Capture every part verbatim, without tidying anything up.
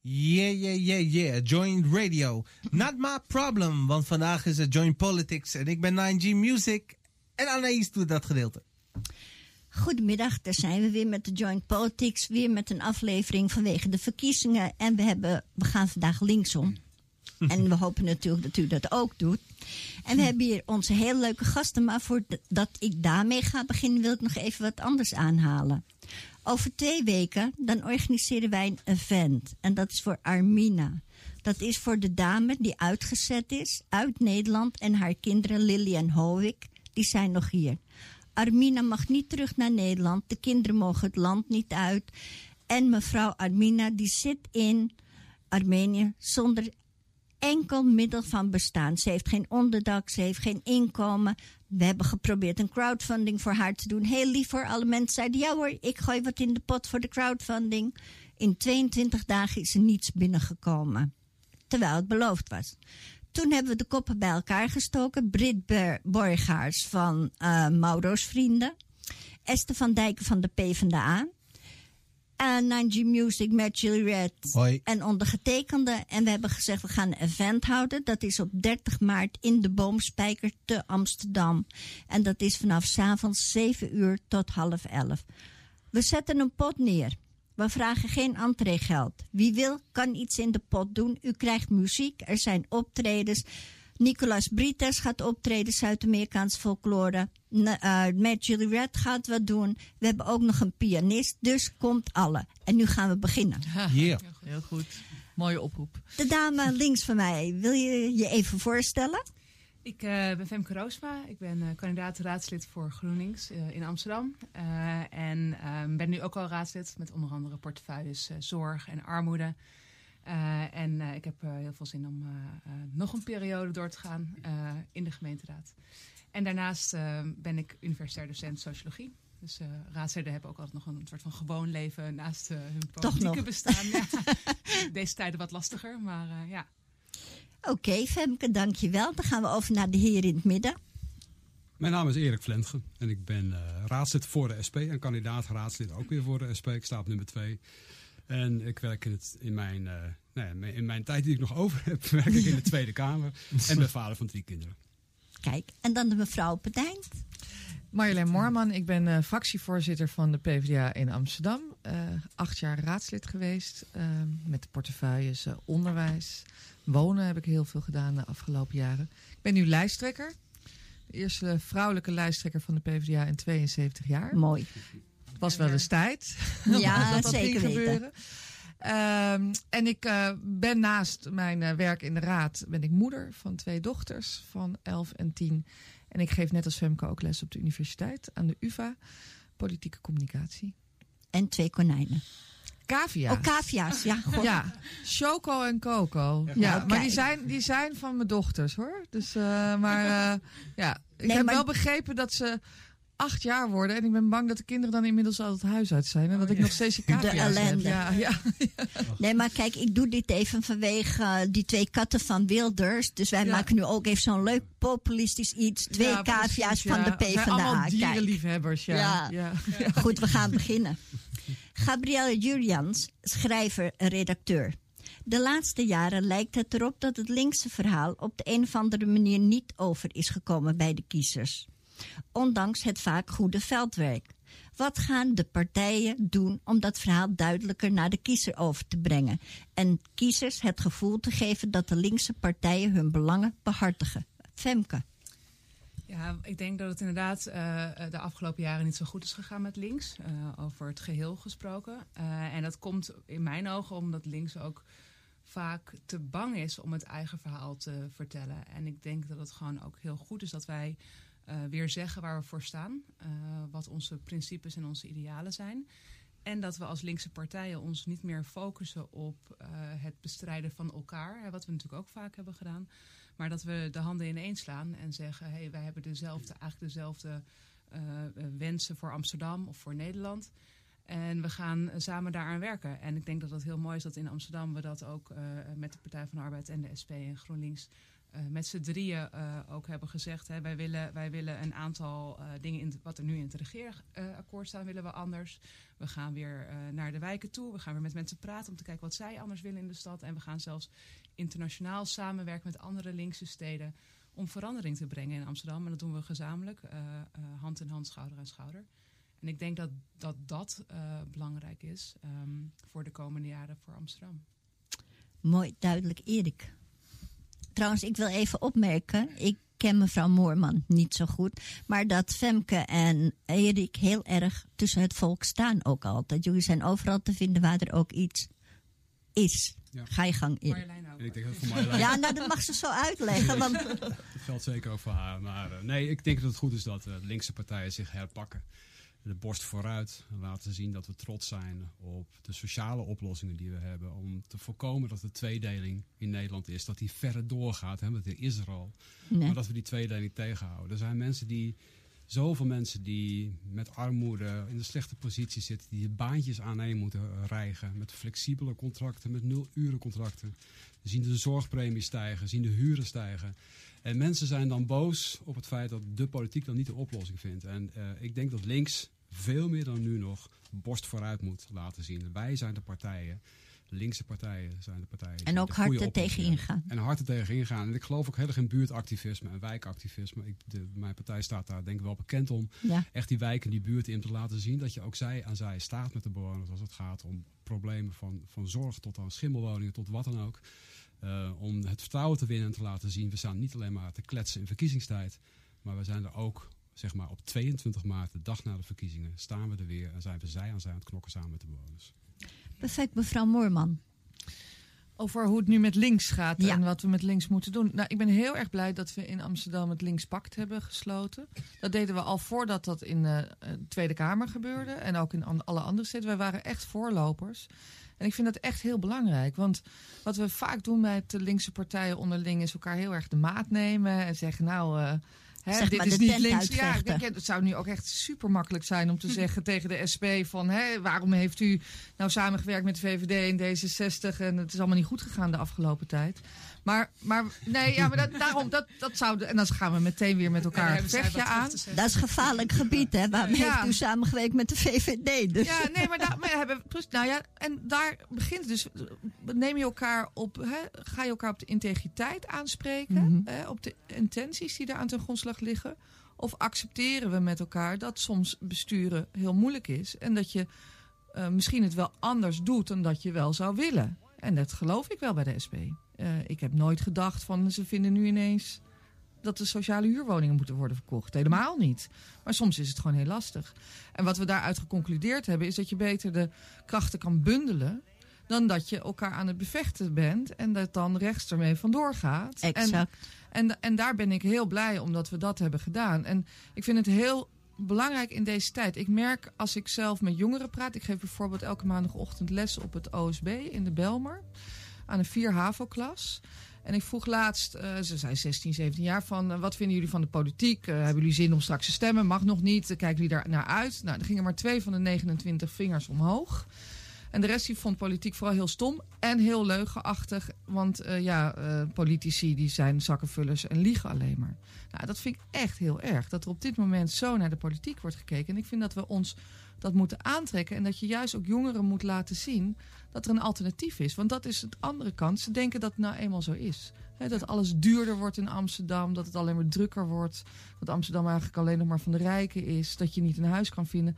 Yeah, yeah, yeah, yeah. Joint Radio. Not my problem, want vandaag is het Joint Politics en ik ben nine G Music en Anaïs doet dat gedeelte. Goedemiddag, daar zijn we weer met de Joint Politics, weer met een aflevering vanwege de verkiezingen. En we, hebben, we gaan vandaag linksom. En we hopen natuurlijk dat u dat ook doet. En we hebben hier onze heel leuke gasten, maar voordat ik daarmee ga beginnen wil ik nog even wat anders aanhalen. Over twee weken dan organiseren wij een event en dat is voor Armina. Dat is voor de dame die uitgezet is uit Nederland en haar kinderen Lili en Howick, die zijn nog hier. Armina mag niet terug naar Nederland, de kinderen mogen het land niet uit. En mevrouw Armina die zit in Armenië zonder enkel middel van bestaan. Ze heeft geen onderdak, ze heeft geen inkomen. We hebben geprobeerd een crowdfunding voor haar te doen. Heel lief voor alle mensen zeiden, ja hoor, ik gooi wat in de pot voor de crowdfunding. In tweeëntwintig dagen is er niets binnengekomen. Terwijl het beloofd was. Toen hebben we de koppen bij elkaar gestoken. Britt Borgaars van uh, Mauro's vrienden. Esther van Dijken van de PvdA. En nine G Music, Matt Julie Red Hoi. En ondergetekende. En we hebben gezegd, we gaan een event houden. Dat is op dertig maart in de Boomspijker te Amsterdam. En dat is vanaf 's avonds zeven uur tot half elf. We zetten een pot neer. We vragen geen entreegeld. Wie wil, kan iets in de pot doen. U krijgt muziek, er zijn optredens. Nicolas Brites gaat optreden, Zuid-Amerikaans folklore. Uh, Matt Julie Red gaat wat doen. We hebben ook nog een pianist, dus komt alle. En nu gaan we beginnen. Ja, yeah. Heel goed. Mooie oproep. De dame links van mij, wil je je even voorstellen? Ik uh, ben Femke Roosma. Ik ben uh, kandidaat raadslid voor GroenLinks uh, in Amsterdam. Uh, en uh, ben nu ook al raadslid met onder andere portefeuilles uh, zorg en armoede. Uh, en uh, ik heb uh, heel veel zin om uh, uh, nog een periode door te gaan uh, in de gemeenteraad. En daarnaast uh, ben ik universitair docent sociologie. Dus uh, raadsleden hebben ook altijd nog een soort van gewoon leven naast uh, hun politieke bestaan. Ja. Deze tijden wat lastiger, maar uh, ja. Oké, okay, Femke, dankjewel. Dan gaan we over naar de heer in het midden. Mijn naam is Erik Vlentgen en ik ben uh, raadslid voor de S P en kandidaat raadslid ook weer voor de S P. Ik sta op nummer twee. En ik werk in, het, in, mijn, uh, nee, in mijn tijd die ik nog over heb, werk ik in de Tweede Kamer. En ben vader van drie kinderen. Kijk, en dan de mevrouw Pedijn. Marjolein Moorman, ik ben uh, fractievoorzitter van de PvdA in Amsterdam. Uh, acht jaar raadslid geweest, uh, met de portefeuilles uh, onderwijs. Wonen heb ik heel veel gedaan de afgelopen jaren. Ik ben nu lijsttrekker. De eerste vrouwelijke lijsttrekker van de PvdA in tweeënzeventig jaar. Mooi. Het was wel eens tijd. Ja, dat, dat zeker ging gebeuren. Um, en ik uh, ben naast mijn uh, werk in de raad ben ik moeder van twee dochters van elf en tien. En ik geef net als Femke ook les op de universiteit aan de UvA. Politieke communicatie. En twee konijnen. Cavia's. Oh, cavia's, ja. God. Ja, Choco en Coco. Ja, ja, maar die zijn, die zijn van mijn dochters, hoor. Dus, uh, maar uh, ja, ik nee, heb maar... wel begrepen dat ze acht jaar worden. En ik ben bang dat de kinderen dan inmiddels al het huis uit zijn. En oh, dat ja. ik nog steeds je cavia's de ellende. Heb. Ja, ja. Nee, maar kijk, ik doe dit even vanwege uh, die twee katten van Wilders. Dus wij ja. maken nu ook even zo'n leuk populistisch iets. Twee ja, cavia's ja. van de PvdA. Zijn allemaal dierenliefhebbers, ja. Ja. Ja. Ja. Goed, we gaan beginnen. Gabrielle Jurjans, schrijver en redacteur. De laatste jaren lijkt het erop dat het linkse verhaal op de een of andere manier niet over is gekomen bij de kiezers. Ondanks het vaak goede veldwerk. Wat gaan de partijen doen om dat verhaal duidelijker naar de kiezer over te brengen? En kiezers het gevoel te geven dat de linkse partijen hun belangen behartigen. Femke. Ja, ik denk dat het inderdaad uh, de afgelopen jaren niet zo goed is gegaan met links. Uh, over het geheel gesproken. Uh, en dat komt in mijn ogen omdat links ook vaak te bang is om het eigen verhaal te vertellen. En ik denk dat het gewoon ook heel goed is dat wij uh, weer zeggen waar we voor staan. Uh, wat onze principes en onze idealen zijn. En dat we als linkse partijen ons niet meer focussen op uh, het bestrijden van elkaar. Hè, wat we natuurlijk ook vaak hebben gedaan. Maar dat we de handen ineens slaan en zeggen, hey, wij hebben dezelfde, eigenlijk dezelfde uh, wensen voor Amsterdam of voor Nederland. En we gaan samen daaraan werken. En ik denk dat het heel mooi is dat in Amsterdam we dat ook uh, met de Partij van de Arbeid en de S P en GroenLinks Uh, met z'n drieën uh, ook hebben gezegd, hè, wij, willen, wij willen een aantal uh, dingen, in, wat er nu in het regeerakkoord uh, staan, willen we anders. We gaan weer uh, naar de wijken toe, we gaan weer met mensen praten om te kijken wat zij anders willen in de stad. En we gaan zelfs internationaal samenwerken met andere linkse steden om verandering te brengen in Amsterdam. En dat doen we gezamenlijk, uh, uh, hand in hand, schouder aan schouder. En ik denk dat dat, dat uh, belangrijk is um, voor de komende jaren voor Amsterdam. Mooi, duidelijk, Erik. Trouwens, ik wil even opmerken, ik ken mevrouw Moorman niet zo goed, maar dat Femke en Erik heel erg tussen het volk staan ook altijd. Jullie zijn overal te vinden waar er ook iets is. Ja. Ga je gang, Erik. Ik denk dat voor Marjolein... Ja, nou, dat mag ze zo uitleggen. Want... dat geldt zeker ook voor haar. Maar uh, nee, ik denk dat het goed is dat uh, linkse partijen zich herpakken. De borst vooruit, laten zien dat we trots zijn op de sociale oplossingen die we hebben. Om te voorkomen dat de tweedeling in Nederland is. Dat die verder doorgaat, hè, want er is er al. Nee. Maar dat we die tweedeling tegenhouden. Er zijn mensen die, zoveel mensen die met armoede in de slechte positie zitten. Die baantjes aan een moeten rijgen. Met flexibele contracten, met nulurencontracten. We zien de zorgpremies stijgen, zien de huren stijgen. En mensen zijn dan boos op het feit dat de politiek dan niet de oplossing vindt. En uh, ik denk dat links veel meer dan nu nog borst vooruit moet laten zien. Wij zijn de partijen, de linkse partijen zijn de partijen. En ook hard er tegen ingaan. En hard er tegen ingaan. En ik geloof ook heel erg in buurtactivisme en wijkactivisme. Ik, de, mijn partij staat daar denk ik wel bekend om. Ja. Echt die wijken, die buurten in te laten zien. Dat je ook zij aan zij staat met de bewoners als het gaat om problemen van, van zorg tot aan schimmelwoningen, tot wat dan ook. Uh, om het vertrouwen te winnen en te laten zien. We staan niet alleen maar te kletsen in verkiezingstijd. Maar we zijn er ook, zeg maar, op tweeëntwintig maart, de dag na de verkiezingen, staan we er weer. En zijn we zij aan zij aan het knokken samen met de bewoners. Perfect, mevrouw Moorman. Over hoe het nu met links gaat ja. en wat we met links moeten doen. Nou, ik ben heel erg blij dat we in Amsterdam het Linkspact hebben gesloten. Dat deden we al voordat dat in de Tweede Kamer gebeurde. En ook in alle andere steden. Wij waren echt voorlopers. En ik vind dat echt heel belangrijk. Want wat we vaak doen met de linkse partijen onderling is elkaar heel erg de maat nemen. En zeggen nou, uh, hè, zeg dit is niet links. Ja, ik denk, ja, het zou nu ook echt super makkelijk zijn om te zeggen tegen de S P van hè, waarom heeft u nou samengewerkt met de V V D en D zesenzestig. En het is allemaal niet goed gegaan de afgelopen tijd. Maar, maar nee, ja, maar dat, daarom, dat, dat zou... En dan gaan we meteen weer met elkaar een gevechtje aan. Dat is gevaarlijk gebied, hè? Waarmee ja. heeft u samengewerkt met de V V D? Dus. Ja, nee, maar, da, maar hebben we... Nou ja, en daar begint dus... Neem je elkaar op... Hè, ga je elkaar op de integriteit aanspreken? Mm-hmm. Hè, op de intenties die daar aan ten grondslag liggen? Of accepteren we met elkaar dat soms besturen heel moeilijk is? En dat je uh, misschien het wel anders doet dan dat je wel zou willen? En dat geloof ik wel bij de S P. Uh, ik heb nooit gedacht van ze vinden nu ineens dat de sociale huurwoningen moeten worden verkocht. Helemaal niet. Maar soms is het gewoon heel lastig. En wat we daaruit geconcludeerd hebben is dat je beter de krachten kan bundelen dan dat je elkaar aan het bevechten bent en dat dan rechts ermee vandoor gaat. Exact. En, en, en daar ben ik heel blij omdat we dat hebben gedaan. En ik vind het heel belangrijk in deze tijd. Ik merk als ik zelf met jongeren praat. Ik geef bijvoorbeeld elke maandagochtend les op het O S B in de Belmer. Aan een vier H A V O-klas. En ik vroeg laatst, uh, ze zijn zestien, zeventien jaar, van uh, wat vinden jullie van de politiek? Uh, hebben jullie zin om straks te stemmen? Mag nog niet. Kijken jullie daar naar uit? Nou, er gingen maar twee van de negenentwintig vingers omhoog. En de rest die vond politiek vooral heel stom en heel leugenachtig. Want uh, ja, uh, politici die zijn zakkenvullers en liegen alleen maar. Nou, dat vind ik echt heel erg. Dat er op dit moment zo naar de politiek wordt gekeken. En ik vind dat we ons dat moeten aantrekken. En dat je juist ook jongeren moet laten zien dat er een alternatief is. Want dat is de andere kant. Ze denken dat het nou eenmaal zo is. He, dat alles duurder wordt in Amsterdam. Dat het alleen maar drukker wordt. Dat Amsterdam eigenlijk alleen nog maar van de rijken is. Dat je niet een huis kan vinden.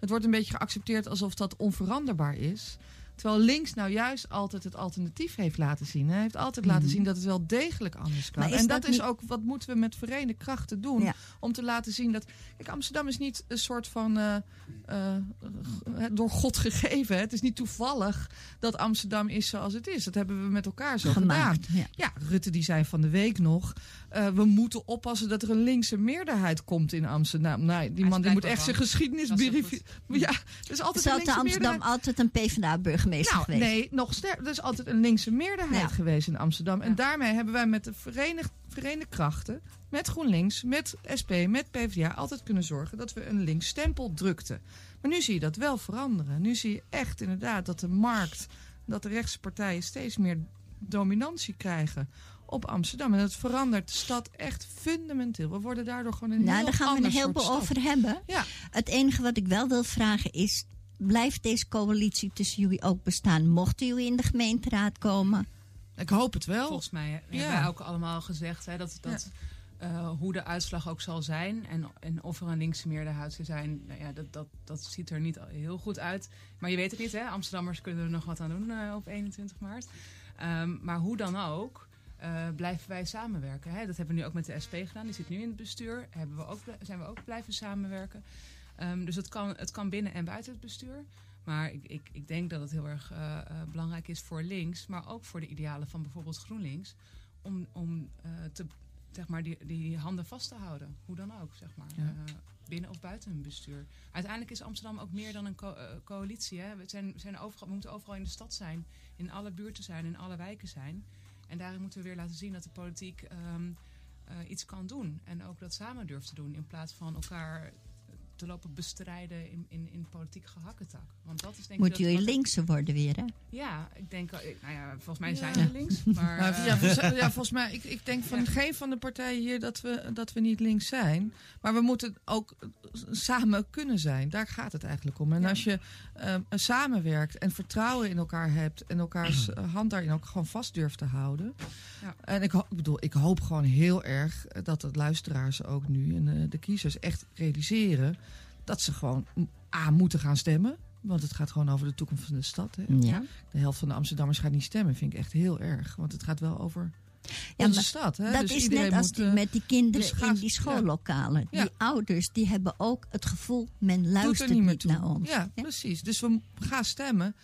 Het wordt een beetje geaccepteerd alsof dat onveranderbaar is. Terwijl links nou juist altijd het alternatief heeft laten zien. Hij heeft altijd mm-hmm. laten zien dat het wel degelijk anders kan. En dat, dat niet... is ook wat moeten we met verenigde krachten doen. Ja. Om te laten zien dat... Kijk, Amsterdam is niet een soort van... Uh, uh, door God gegeven. Hè. Het is niet toevallig dat Amsterdam is zoals het is. Dat hebben we met elkaar zo Gemaakt, gedaan. Ja. ja, Rutte die zei van de week nog... Uh, we moeten oppassen dat er een linkse meerderheid komt in Amsterdam. Nee, die man die moet echt zijn geschiedenisbrief... Ja, er is altijd een linkse Amsterdam meerderheid... altijd een PvdA-burgemeester nou, geweest? Nee, nog sterker. Er is altijd een linkse meerderheid ja. geweest in Amsterdam. En ja. daarmee hebben wij met de verenigd, verenigde krachten... met GroenLinks, met S P, met PvdA... altijd kunnen zorgen dat we een links stempel drukten. Maar nu zie je dat wel veranderen. Nu zie je echt inderdaad dat de markt... dat de rechtse partijen steeds meer dominantie krijgen... op Amsterdam. En dat verandert de stad echt fundamenteel. We worden daardoor gewoon een nou, heel ander soort. Nou, daar gaan we een heleboel over hebben. Ja. Het enige wat ik wel wil vragen is... blijft deze coalitie tussen jullie ook bestaan? Mochten jullie in de gemeenteraad komen? Ik hoop het wel. Volgens mij hebben ja. wij ook allemaal gezegd hè, dat... dat ja. Uh, hoe de uitslag ook zal zijn en, en of er een linkse meerderheid zou zijn, nou ja, dat, dat, dat ziet er niet heel goed uit. Maar je weet het niet, hè? Amsterdammers kunnen er nog wat aan doen uh, op eenentwintig maart. Um, maar hoe dan ook, uh, blijven wij samenwerken. Hè? Dat hebben we nu ook met de S P gedaan, die zit nu in het bestuur. Hebben we ook, zijn we ook blijven samenwerken. Um, dus het kan, het kan binnen en buiten het bestuur. Maar ik, ik, ik denk dat het heel erg uh, uh, belangrijk is voor links, maar ook voor de idealen van bijvoorbeeld GroenLinks, om, om uh, te... zeg maar die, die handen vast te houden. Hoe dan ook, zeg maar. Ja. Uh, binnen of buiten een bestuur. Uiteindelijk is Amsterdam ook meer dan een co- uh, coalitie. Hè? We, zijn, we, zijn overal, we moeten overal in de stad zijn. In alle buurten zijn, in alle wijken zijn. En daarin moeten we weer laten zien dat de politiek um, uh, iets kan doen. En ook dat samen durft te doen. In plaats van elkaar te lopen bestrijden in, in, in politiek gehakketak. Want dat is denk ik... Moeten jullie linkse worden weer, hè? Ja, ik denk... Nou ja, volgens mij zijn we ja. links, maar... maar ja, volgens, ja, volgens mij... Ik, ik denk van ja. geen van de partijen hier dat we, dat we niet links zijn. Maar we moeten ook samen kunnen zijn. Daar gaat het eigenlijk om. En ja. als je um, samenwerkt en vertrouwen in elkaar hebt... en elkaars hand daarin ook gewoon vast durft te houden... Ja. En ik, ho- ik bedoel, ik hoop gewoon heel erg dat de luisteraars ook nu... en uh, de kiezers echt realiseren... dat ze gewoon A, moeten gaan stemmen. Want het gaat gewoon over de toekomst van de stad. Hè? Ja. De helft van de Amsterdammers gaat niet stemmen. Vind ik echt heel erg. Want het gaat wel over ja, onze stad. Hè? Dat dus is net als moet, die, met die kinderen dus gaat, in die schoollokalen. Ja. Die ouders die hebben ook het gevoel... men luistert niet, niet naar ons. Ja, ja, precies. Dus we gaan stemmen.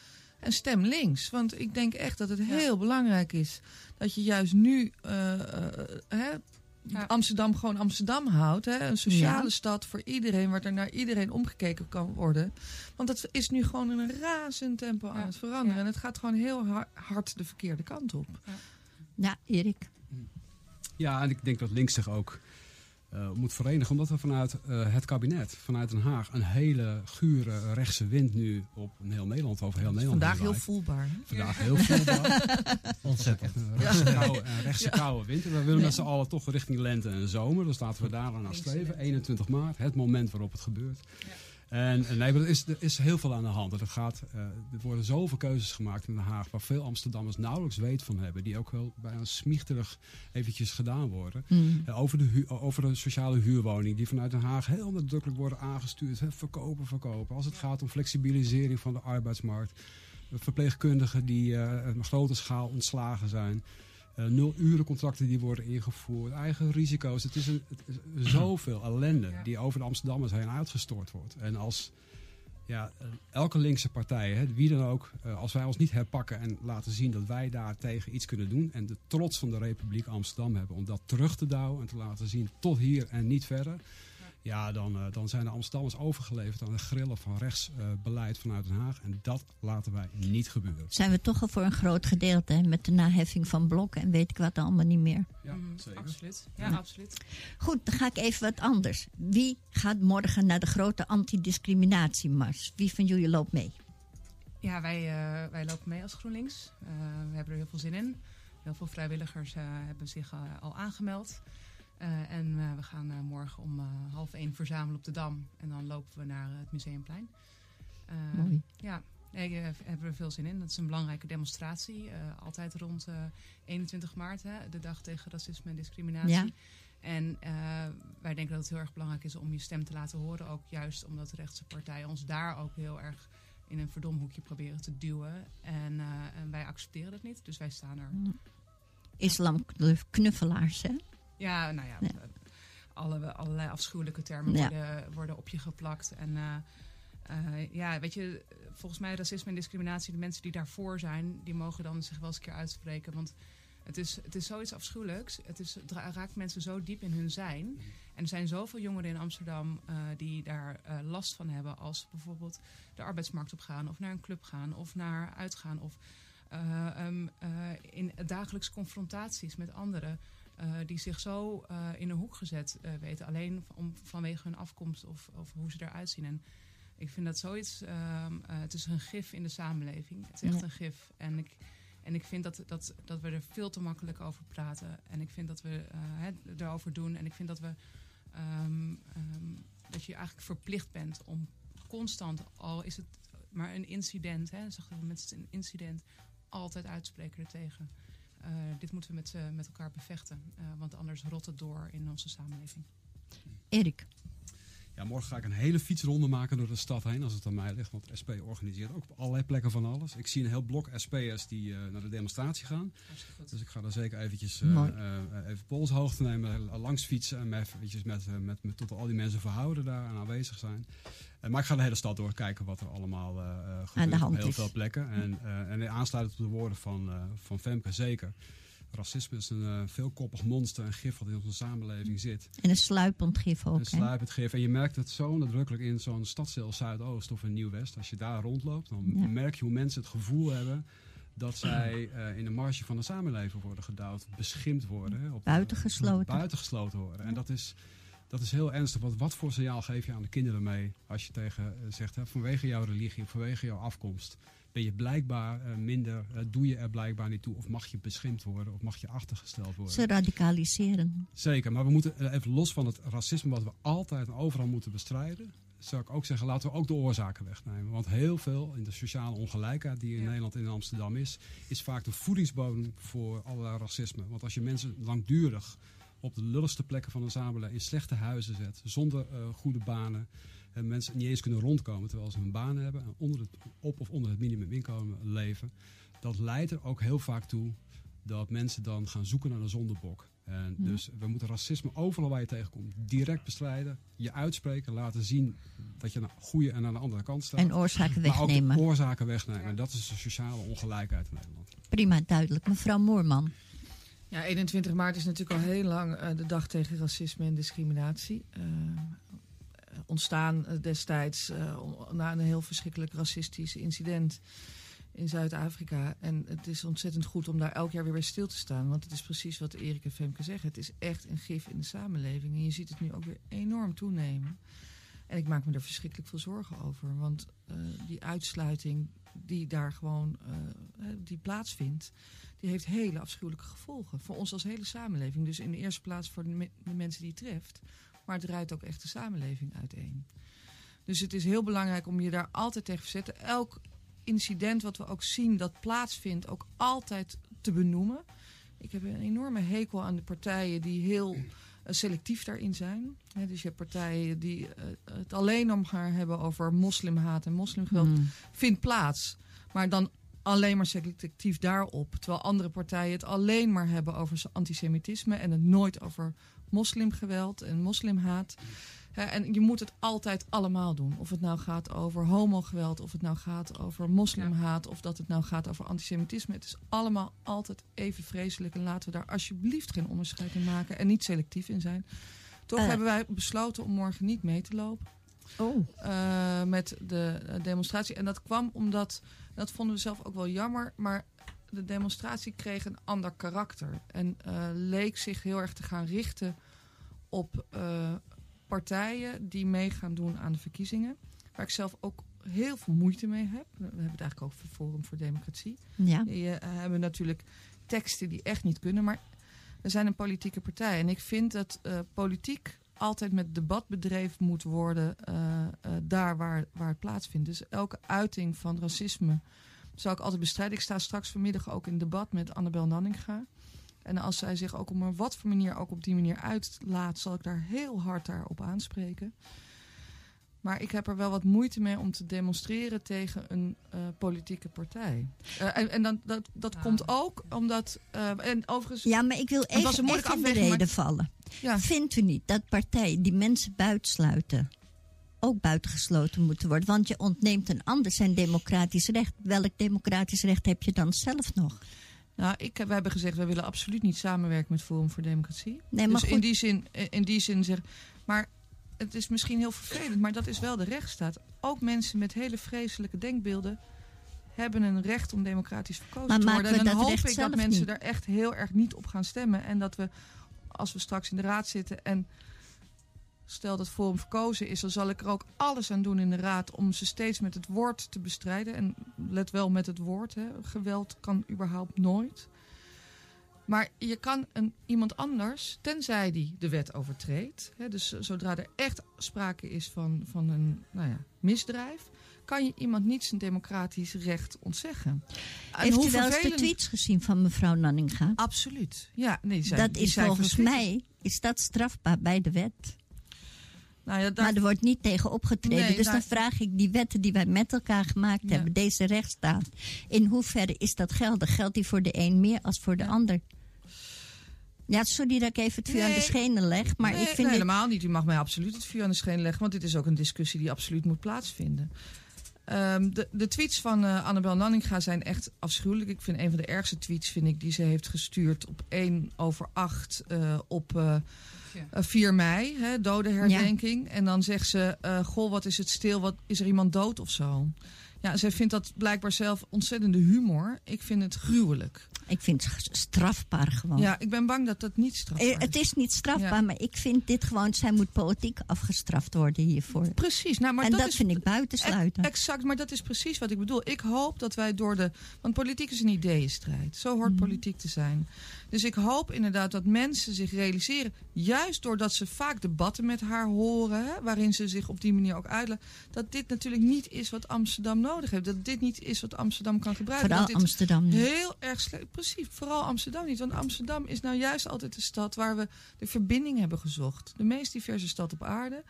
En stem links. Want ik denk echt dat het heel ja. belangrijk is... dat je juist nu... Uh, uh, hè, Ja. Amsterdam gewoon Amsterdam houdt. Hè? Een sociale ja. stad voor iedereen, waar er naar iedereen omgekeken kan worden. Want dat is nu gewoon in een razend tempo ja. aan het veranderen. Ja. En het gaat gewoon heel har- hard de verkeerde kant op. Ja, ja Erik. Ja, en ik denk dat links zich ook uh, moet verenigen. Omdat er vanuit uh, het kabinet, vanuit Den Haag, een hele gure rechtse wind nu op heel Nederland, over heel Nederland. Vandaag heel voelbaar. Hè? Vandaag heel voelbaar. Ontzettend. Rechtse koude, rechtse koude winter. We willen met z'n allen toch richting lente en zomer. Dus laten we daar aan streven. eenentwintig maart, het moment waarop het gebeurt. Ja. En, en nee, maar er, is, er is heel veel aan de hand. Er, gaat, uh, er worden zoveel keuzes gemaakt in Den Haag... waar veel Amsterdammers nauwelijks weet van hebben... die ook wel bijna smichterig eventjes gedaan worden. Mm. Uh, over, de hu- over de sociale huurwoning... die vanuit Den Haag heel nadrukkelijk worden aangestuurd. Hè, verkopen, verkopen. Als het gaat om flexibilisering van de arbeidsmarkt... Uh, verpleegkundigen die uh, op grote schaal ontslagen zijn... Uh, nul urencontracten die worden ingevoerd, eigen risico's. Het is, een, het is zoveel ellende ja. die over de Amsterdammers heen uitgestort wordt. En als ja, elke linkse partij, hè, wie dan ook, uh, als wij ons niet herpakken en laten zien dat wij daar tegen iets kunnen doen. En de trots van de Republiek Amsterdam hebben om dat terug te douwen en te laten zien tot hier en niet verder. Ja, dan, uh, dan zijn de Amsterdammers overgeleverd aan de grillen van rechtsbeleid uh, vanuit Den Haag. En dat laten wij niet gebeuren. Zijn we toch al voor een groot gedeelte hè? Met de naheffing van blokken en weet ik wat allemaal niet meer. Ja, zeker. Absoluut. Ja, ja. absoluut. Goed, dan ga ik even wat anders. Wie gaat morgen naar de grote antidiscriminatiemars? Wie van jullie loopt mee? Ja, wij, uh, wij lopen mee als GroenLinks. Uh, we hebben er heel veel zin in. Heel veel vrijwilligers uh, hebben zich uh, al aangemeld. Uh, en uh, we gaan uh, morgen om uh, half één verzamelen op de Dam. En dan lopen we naar uh, het Museumplein. Uh, Mooi. Ja, daar uh, hebben we er veel zin in. Dat is een belangrijke demonstratie. Uh, altijd rond uh, eenentwintig maart, hè, de dag tegen racisme en discriminatie. Ja. En uh, wij denken dat het heel erg belangrijk is om je stem te laten horen. Ook juist omdat de rechtse partijen ons daar ook heel erg in een verdomhoekje proberen te duwen. En, uh, en wij accepteren dat niet, dus wij staan er. Islamknuffelaars, hè? Ja, nou ja, ja. Alle, allerlei afschuwelijke termen ja. worden, worden op je geplakt. En uh, uh, ja, weet je, volgens mij racisme en discriminatie, de mensen die daarvoor zijn, die mogen dan zich wel eens een keer uitspreken. Want het is, het is zoiets afschuwelijks. Het, is, het raakt mensen zo diep in hun zijn. En er zijn zoveel jongeren in Amsterdam uh, die daar uh, last van hebben als ze bijvoorbeeld de arbeidsmarkt op gaan of naar een club gaan of naar uitgaan of uh, um, uh, in dagelijkse confrontaties met anderen. Uh, die zich zo uh, in een hoek gezet uh, weten. Alleen om, vanwege hun afkomst of, of hoe ze eruit zien. En ik vind dat zoiets... Um, uh, het is een gif in de samenleving. Het is echt een gif. En ik, En ik vind dat, dat, dat we er veel te makkelijk over praten. En ik vind dat we uh, erover doen. En ik vind dat we um, um, dat je eigenlijk verplicht bent om constant, al is het maar een incident, hè, zeggen we met een incident, altijd uitspreken ertegen. Uh, dit moeten we met, uh, met elkaar bevechten. Uh, want anders rot het door in onze samenleving. Erik. Ja, morgen ga ik een hele fietsronde maken door de stad heen, als het aan mij ligt. Want S P organiseert ook op allerlei plekken van alles. Ik zie een heel blok S P'ers die uh, naar de demonstratie gaan. Dus ik ga daar zeker eventjes uh, uh, even polshoogte nemen, langs fietsen. En me eventjes met, uh, met, met tot al die mensen verhouden daar en aanwezig zijn. Uh, maar ik ga de hele stad door kijken wat er allemaal uh, gebeurt aan de hand op heel veel plekken. En, uh, en aansluitend op de woorden van, uh, van Femke zeker. Racisme is een uh, veelkoppig monster en gif wat in onze samenleving zit. En een sluipend gif ook. Een sluipend gif. En je merkt het zo nadrukkelijk in zo'n stadsdeel Zuidoost of in Nieuw-West. Als je daar rondloopt, dan ja. merk je hoe mensen het gevoel hebben dat zij uh, in de marge van de samenleving worden gedouwd, beschimd worden. Op buitengesloten. De, buitengesloten worden. Ja. En dat is, dat is heel ernstig. Want wat voor signaal geef je aan de kinderen mee als je tegen uh, zegt, hè, vanwege jouw religie, vanwege jouw afkomst, ben je blijkbaar uh, minder, uh, doe je er blijkbaar niet toe, of mag je beschimpt worden, of mag je achtergesteld worden. Ze radicaliseren. Zeker, maar we moeten uh, even los van het racisme wat we altijd en overal moeten bestrijden, zou ik ook zeggen, laten we ook de oorzaken wegnemen. Want heel veel in de sociale ongelijkheid die in ja. Nederland en in Amsterdam is, is vaak de voedingsbodem voor allerlei racisme. Want als je mensen langdurig op de lulligste plekken van de samenleving, in slechte huizen zet, zonder uh, goede banen, en mensen niet eens kunnen rondkomen terwijl ze een baan hebben en onder het, op of onder het minimuminkomen leven. Dat leidt er ook heel vaak toe dat mensen dan gaan zoeken naar een zondebok. En ja. Dus we moeten racisme overal waar je tegenkomt direct bestrijden. Je uitspreken, laten zien dat je aan de goede en aan de andere kant staat. En oorzaken wegnemen. Maar ook oorzaken wegnemen. En dat is de sociale ongelijkheid in Nederland. Prima, duidelijk. Mevrouw Moorman. Ja, eenentwintig maart is natuurlijk al heel lang uh, de dag tegen racisme en discriminatie. Uh, Ontstaan destijds uh, na een heel verschrikkelijk racistisch incident in Zuid-Afrika. En het is ontzettend goed om daar elk jaar weer bij stil te staan. Want het is precies wat Erik en Femke zeggen. Het is echt een gif in de samenleving. En je ziet het nu ook weer enorm toenemen. En ik maak me er verschrikkelijk veel zorgen over. Want uh, die uitsluiting die daar gewoon uh, die plaatsvindt, die heeft hele afschuwelijke gevolgen. Voor ons als hele samenleving. Dus in de eerste plaats voor de, me de mensen die het treft. Maar het ruikt ook echt de samenleving uiteen. Dus het is heel belangrijk om je daar altijd tegen te verzetten. Elk incident wat we ook zien dat plaatsvindt, ook altijd te benoemen. Ik heb een enorme hekel aan de partijen die heel selectief daarin zijn. He, dus je hebt partijen die het alleen om gaan hebben over moslimhaat en moslimgeweld. Mm. Vindt plaats, maar dan alleen maar selectief daarop. Terwijl andere partijen het alleen maar hebben over antisemitisme en het nooit over moslimgeweld en moslimhaat. En je moet het altijd allemaal doen. Of het nou gaat over homogeweld, of het nou gaat over moslimhaat, of dat het nou gaat over antisemitisme. Het is allemaal altijd even vreselijk. En laten we daar alsjeblieft geen onderscheid in maken en niet selectief in zijn. Toch uh. hebben wij besloten om morgen niet mee te lopen. Oh. Uh, met de demonstratie. En dat kwam omdat, dat vonden we zelf ook wel jammer, maar de demonstratie kreeg een ander karakter. En uh, leek zich heel erg te gaan richten op uh, partijen die mee gaan doen aan de verkiezingen. Waar ik zelf ook heel veel moeite mee heb. We hebben het eigenlijk ook voor Forum voor Democratie. Ja. Die uh, hebben natuurlijk teksten die echt niet kunnen. Maar we zijn een politieke partij. En ik vind dat uh, politiek altijd met debat bedreven moet worden uh, uh, daar waar, waar het plaatsvindt. Dus elke uiting van racisme zou ik altijd bestrijden. Ik sta straks vanmiddag ook in debat met Annabel Nanninga. En als zij zich ook op wat voor manier ook op die manier uitlaat, zal ik daar heel hard daarop aanspreken. Maar ik heb er wel wat moeite mee om te demonstreren tegen een uh, politieke partij. Uh, en en dan, dat, dat ah, komt ook omdat Uh, en overigens, ja, maar ik wil even, even in de reden maar vallen. Ja. Vindt u niet dat partijen die mensen buitensluiten ook buitengesloten moeten worden? Want je ontneemt een ander zijn democratisch recht. Welk democratisch recht heb je dan zelf nog? Nou, ik, we hebben gezegd, we willen absoluut niet samenwerken met Forum voor Democratie. Nee, maar dus in die zin, in die zin zeg, maar het is misschien heel vervelend, maar dat is wel de rechtsstaat. Ook mensen met hele vreselijke denkbeelden hebben een recht om democratisch verkozen maar te worden. En dan hoop ik dat mensen niet daar echt heel erg niet op gaan stemmen. En dat we, als we straks in de raad zitten en stel dat Forum verkozen is, dan zal ik er ook alles aan doen in de raad om ze steeds met het woord te bestrijden. En let wel, met het woord. Hè. Geweld kan überhaupt nooit. Maar je kan een, iemand anders, tenzij die de wet overtreedt. Hè, dus zodra er echt sprake is van, van een nou ja, misdrijf, kan je iemand niet zijn democratisch recht ontzeggen. En heeft u wel eens vervelend... de tweets gezien van mevrouw Nanninga? Absoluut. Ja, nee, zijn, dat is volgens mij is dat strafbaar bij de wet. Nou ja, dat... Maar er wordt niet tegen opgetreden. Nee, dus daar... dan vraag ik die wetten die wij met elkaar gemaakt ja. hebben, deze rechtsstaat. In hoeverre is dat geldig? Geldt die voor de een meer als voor de ja. ander? Ja, sorry dat ik even het vuur nee. aan de schenen leg. Maar nee, ik vind nee, het... helemaal niet. U mag mij absoluut het vuur aan de schenen leggen. Want dit is ook een discussie die absoluut moet plaatsvinden. Um, de, de tweets van uh, Annabel Nanninga zijn echt afschuwelijk. Ik vind een van de ergste tweets vind ik, die ze heeft gestuurd op één over acht uh, op uh, ja. vier mei. Hè, dodenherdenking. Ja. En dan zegt ze, uh, goh, wat is het stil, wat, is er iemand dood of zo? Ja, zij vindt dat blijkbaar zelf ontzettende humor. Ik vind het gruwelijk. Ik vind het strafbaar gewoon. Ja, ik ben bang dat dat niet strafbaar is. Het is niet strafbaar, ja. maar ik vind dit gewoon... zij moet politiek afgestraft worden hiervoor. Precies. Nou, maar en dat, dat is, vind ik buitensluiten. Exact, maar dat is precies wat ik bedoel. Ik hoop dat wij door de... want politiek is een ideeënstrijd. Zo hoort mm. politiek te zijn. Dus ik hoop inderdaad dat mensen zich realiseren... juist doordat ze vaak debatten met haar horen... Hè, waarin ze zich op die manier ook uitleggen... dat dit natuurlijk niet is wat Amsterdam nodig heeft. Dat dit niet is wat Amsterdam kan gebruiken. Vooral dit Amsterdam niet. Heel erg slecht... Precies, vooral Amsterdam niet. Want Amsterdam is nou juist altijd de stad waar we de verbinding hebben gezocht. De meest diverse stad op aarde.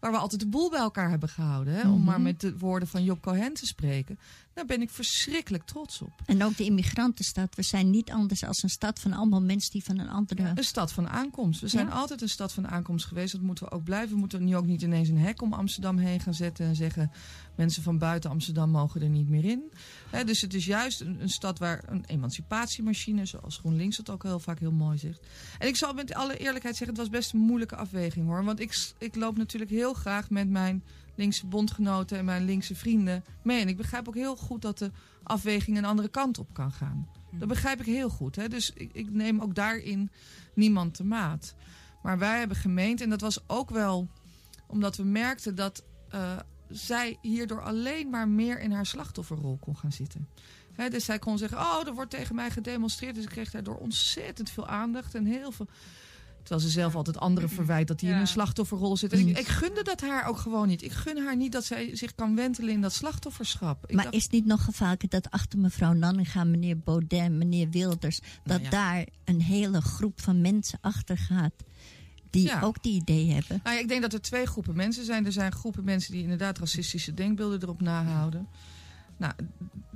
Waar we altijd de boel bij elkaar hebben gehouden. Hè? Mm-hmm. Om maar met de woorden van Job Cohen te spreken. Daar ben ik verschrikkelijk trots op. En ook de immigrantenstad. We zijn niet anders als een stad van allemaal mensen die van een andere... Ja, een stad van aankomst. We zijn ja. altijd een stad van aankomst geweest. Dat moeten we ook blijven. We moeten nu ook niet ineens een hek om Amsterdam heen gaan zetten. En zeggen, mensen van buiten Amsterdam mogen er niet meer in. He, dus het is juist een, een stad waar een emancipatiemachine... zoals GroenLinks dat ook heel vaak heel mooi zegt. En ik zal met alle eerlijkheid zeggen, het was best een moeilijke afweging hoor. Want ik, ik loop natuurlijk heel graag met mijn... linkse bondgenoten en mijn linkse vrienden mee. En ik begrijp ook heel goed dat de afweging een andere kant op kan gaan. Dat begrijp ik heel goed. Hè? Dus ik, ik neem ook daarin niemand te maat. Maar wij hebben gemeend, en dat was ook wel omdat we merkten dat uh, zij hierdoor alleen maar meer in haar slachtofferrol kon gaan zitten. Hè? Dus zij kon zeggen, oh, er wordt tegen mij gedemonstreerd. Dus ik kreeg daardoor ontzettend veel aandacht en heel veel... Terwijl ze zelf altijd anderen verwijt dat hij ja. in een slachtofferrol zit. En ik, ik gunde dat haar ook gewoon niet. Ik gun haar niet dat zij zich kan wentelen in dat slachtofferschap. Ik maar dacht... is het niet nog gevaarlijk dat achter mevrouw Nanninga, meneer Baudet, meneer Wilders... dat nou ja. daar een hele groep van mensen achter gaat die ja. ook die idee hebben? Nou ja, ik denk dat er twee groepen mensen zijn. Er zijn groepen mensen die inderdaad racistische denkbeelden erop nahouden. Nou,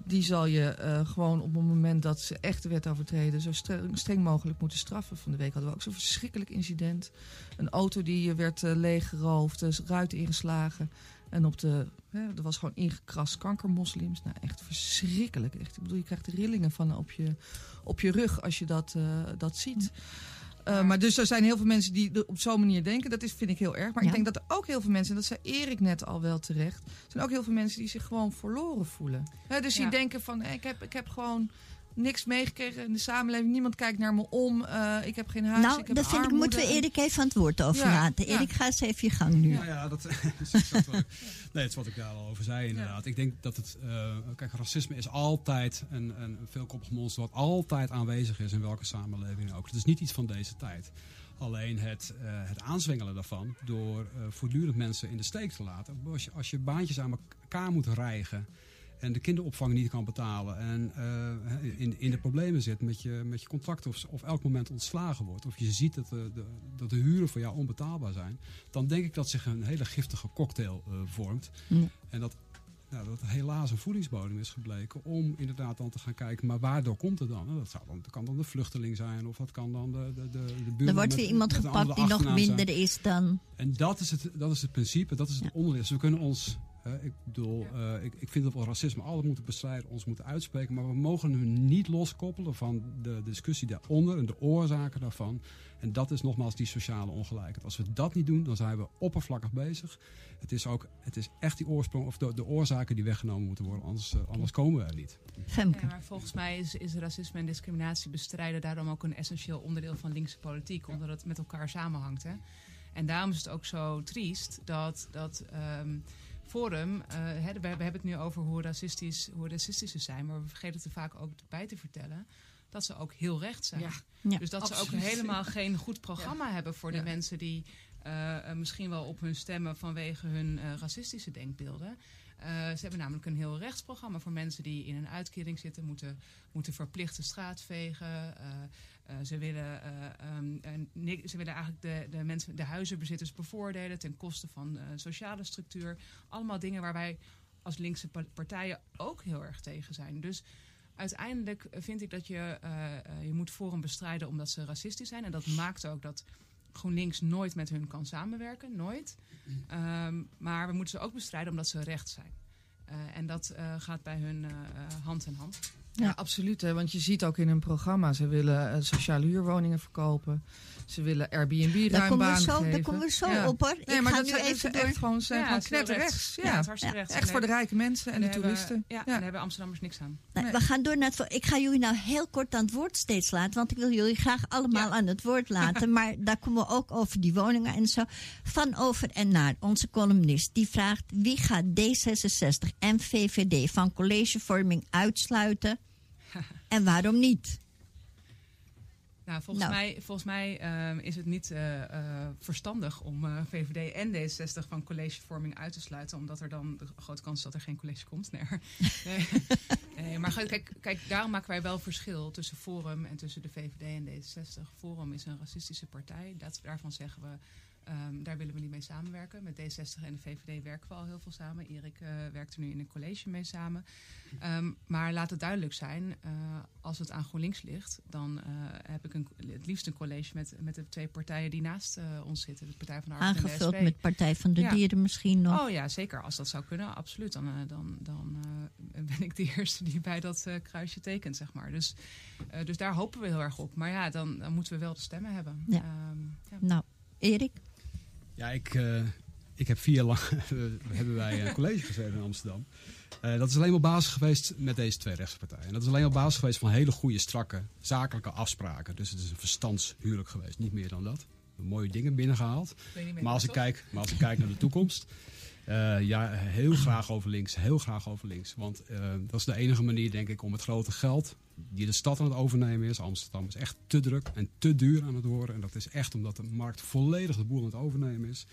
die zal je uh, gewoon op het moment dat ze echt de wet overtreden... zo streng, streng mogelijk moeten straffen. Van de week hadden we ook zo'n verschrikkelijk incident. Een auto die werd uh, leeggeroofd, dus ruiten ingeslagen. En op de, hè, er was gewoon ingekrast kankermoslims. Nou, echt verschrikkelijk. Echt, ik bedoel, je krijgt rillingen van op je, op je rug als je dat, uh, dat ziet. Uh, maar dus er zijn heel veel mensen die op zo'n manier denken. Dat is, vind ik heel erg. Maar ja. ik denk dat er ook heel veel mensen, en dat zei Erik net al wel terecht... er zijn ook heel veel mensen die zich gewoon verloren voelen. He, dus ja. die denken van, hey, ik, heb, ik heb gewoon niks meegekregen in de samenleving. Niemand kijkt naar me om. Uh, ik heb geen huis, nou, ik heb dat vind ik, moeten we Erik even aan het woord overlaten. Ja. Erik, ja. ga eens even je gang nu. Ja, ja dat, dat is wat ik, nee, dat is wat ik daar al over zei inderdaad. Ja. Ik denk dat het... Uh, kijk, racisme is altijd een, een veelkoppig monster... wat altijd aanwezig is in welke samenleving ook. Het is niet iets van deze tijd. Alleen het, uh, het aanzwengelen daarvan... door uh, voortdurend mensen in de steek te laten. Als je, als je baantjes aan elkaar moet rijgen... en de kinderopvang niet kan betalen... en uh, in, in de problemen zit met je, met je contract... Of, of elk moment ontslagen wordt... of je ziet dat de, de, dat de huren voor jou onbetaalbaar zijn... dan denk ik dat zich een hele giftige cocktail uh, vormt. Ja. En dat, nou, dat helaas een voedingsbodem is gebleken... om inderdaad dan te gaan kijken... maar waardoor komt het dan? Nou, dat, zou dan dat kan dan de vluchteling zijn... of dat kan dan de, de, de, de buurman... Er wordt weer iemand gepakt die nog minder zijn. Is dan... En dat is het, dat is het principe, dat is het ja. onderliggende. Dus we kunnen ons... Uh, ik bedoel, uh, ik, ik vind dat we racisme altijd moeten bestrijden, ons moeten uitspreken. Maar we mogen hem niet loskoppelen van de discussie daaronder en de oorzaken daarvan. En dat is nogmaals die sociale ongelijkheid. Als we dat niet doen, dan zijn we oppervlakkig bezig. Het is, ook, het is echt die oorsprong, of de, de oorzaken die weggenomen moeten worden. Anders, uh, anders komen we er niet. Femke. Ja, maar volgens mij is, is racisme en discriminatie bestrijden daarom ook een essentieel onderdeel van linkse politiek. Omdat het met elkaar samenhangt, hè? En daarom is het ook zo triest dat, dat um, Forum, uh, he, we hebben het nu over hoe racistisch, hoe racistisch ze zijn, maar we vergeten het er vaak ook bij te vertellen dat ze ook heel recht zijn. Ja. Ja, dus dat absoluut. Ze ook helemaal geen goed programma ja. hebben voor de ja. mensen die uh, misschien wel op hun stemmen vanwege hun uh, racistische denkbeelden. Uh, ze hebben namelijk een heel rechtsprogramma voor mensen die in een uitkering zitten, moeten, moeten verplicht de straat vegen. Uh, uh, ze, willen, uh, um, uh, ze willen eigenlijk de, de, mensen, de huizenbezitters bevoordelen ten koste van uh, sociale structuur. Allemaal dingen waar wij als linkse partijen ook heel erg tegen zijn. Dus uiteindelijk vind ik dat je, uh, je moet Forum bestrijden omdat ze racistisch zijn. En dat maakt ook dat GroenLinks nooit met hun kan samenwerken. Nooit. Um, maar we moeten ze ook bestrijden omdat ze recht zijn. Uh, en dat uh, gaat bij hun uh, hand in hand. Ja, ja, absoluut. Hè, want je ziet ook in hun programma. Ze willen uh, sociale huurwoningen verkopen. Ze willen Airbnb-ruimbanen geven. Daar komen we zo ja. op, hoor. Nee, ik maar ga dat nu zijn, even door. Echt gewoon, zijn ja, gewoon knap rechts. Ja, ja, het ja. rechts. Echt voor de rijke mensen en de hebben, toeristen. Ja, ja. En daar hebben Amsterdammers niks aan. Nee, nee. We gaan door naar het, ik ga jullie nou heel kort aan het woord steeds laten. Want ik wil jullie graag allemaal ja. aan het woord laten. Maar daar komen we ook over die woningen en zo. Van over en naar. Onze columnist die vraagt: wie gaat D zesenzestig en V V D van collegevorming uitsluiten? En waarom niet? Nou, volgens nou. mij, volgens mij uh, is het niet uh, uh, verstandig om uh, V V D en D zesenzestig van collegevorming uit te sluiten. Omdat er dan de grote kans is dat er geen college komt. Nee. nee. nee, maar kijk, kijk, daarom maken wij wel verschil tussen Forum en tussen de V V D en D zesenzestig. Forum is een racistische partij. Dat, daarvan zeggen we, um, daar willen we niet mee samenwerken. Met D zesenzestig en de V V D werken we al heel veel samen. Erik uh, werkt er nu in een college mee samen. Um, maar laat het duidelijk zijn, uh, als het aan GroenLinks ligt, dan uh, heb ik een, het liefst een college met, met de twee partijen die naast uh, ons zitten. De Partij van de Arbeid en de S P. Aangevuld met Partij van de ja. Dieren misschien nog. Oh ja, zeker. Als dat zou kunnen, absoluut. Dan, uh, dan, dan uh, ben ik de eerste die bij dat uh, kruisje tekent, zeg maar. Dus, uh, dus daar hopen we heel erg op. Maar ja, dan, dan moeten we wel de stemmen hebben. Ja. Um, ja. Nou, Erik? Ja, ik, uh, ik heb vier jaar lang hebben wij een college geschreven in Amsterdam. Uh, dat is alleen maar basis geweest met deze twee rechtspartijen. En dat is alleen maar basis geweest van hele goede, strakke, zakelijke afspraken. Dus het is een verstandshuwelijk geweest, niet meer dan dat. Mooie dingen binnengehaald. Maar als ik kijk, maar als ik kijk naar de toekomst. Uh, ja, heel graag over links, heel graag over links. Want uh, dat is de enige manier, denk ik, om het grote geld die de stad aan het overnemen is. Amsterdam is echt te druk en te duur aan het worden. En dat is echt omdat de markt volledig de boel aan het overnemen is.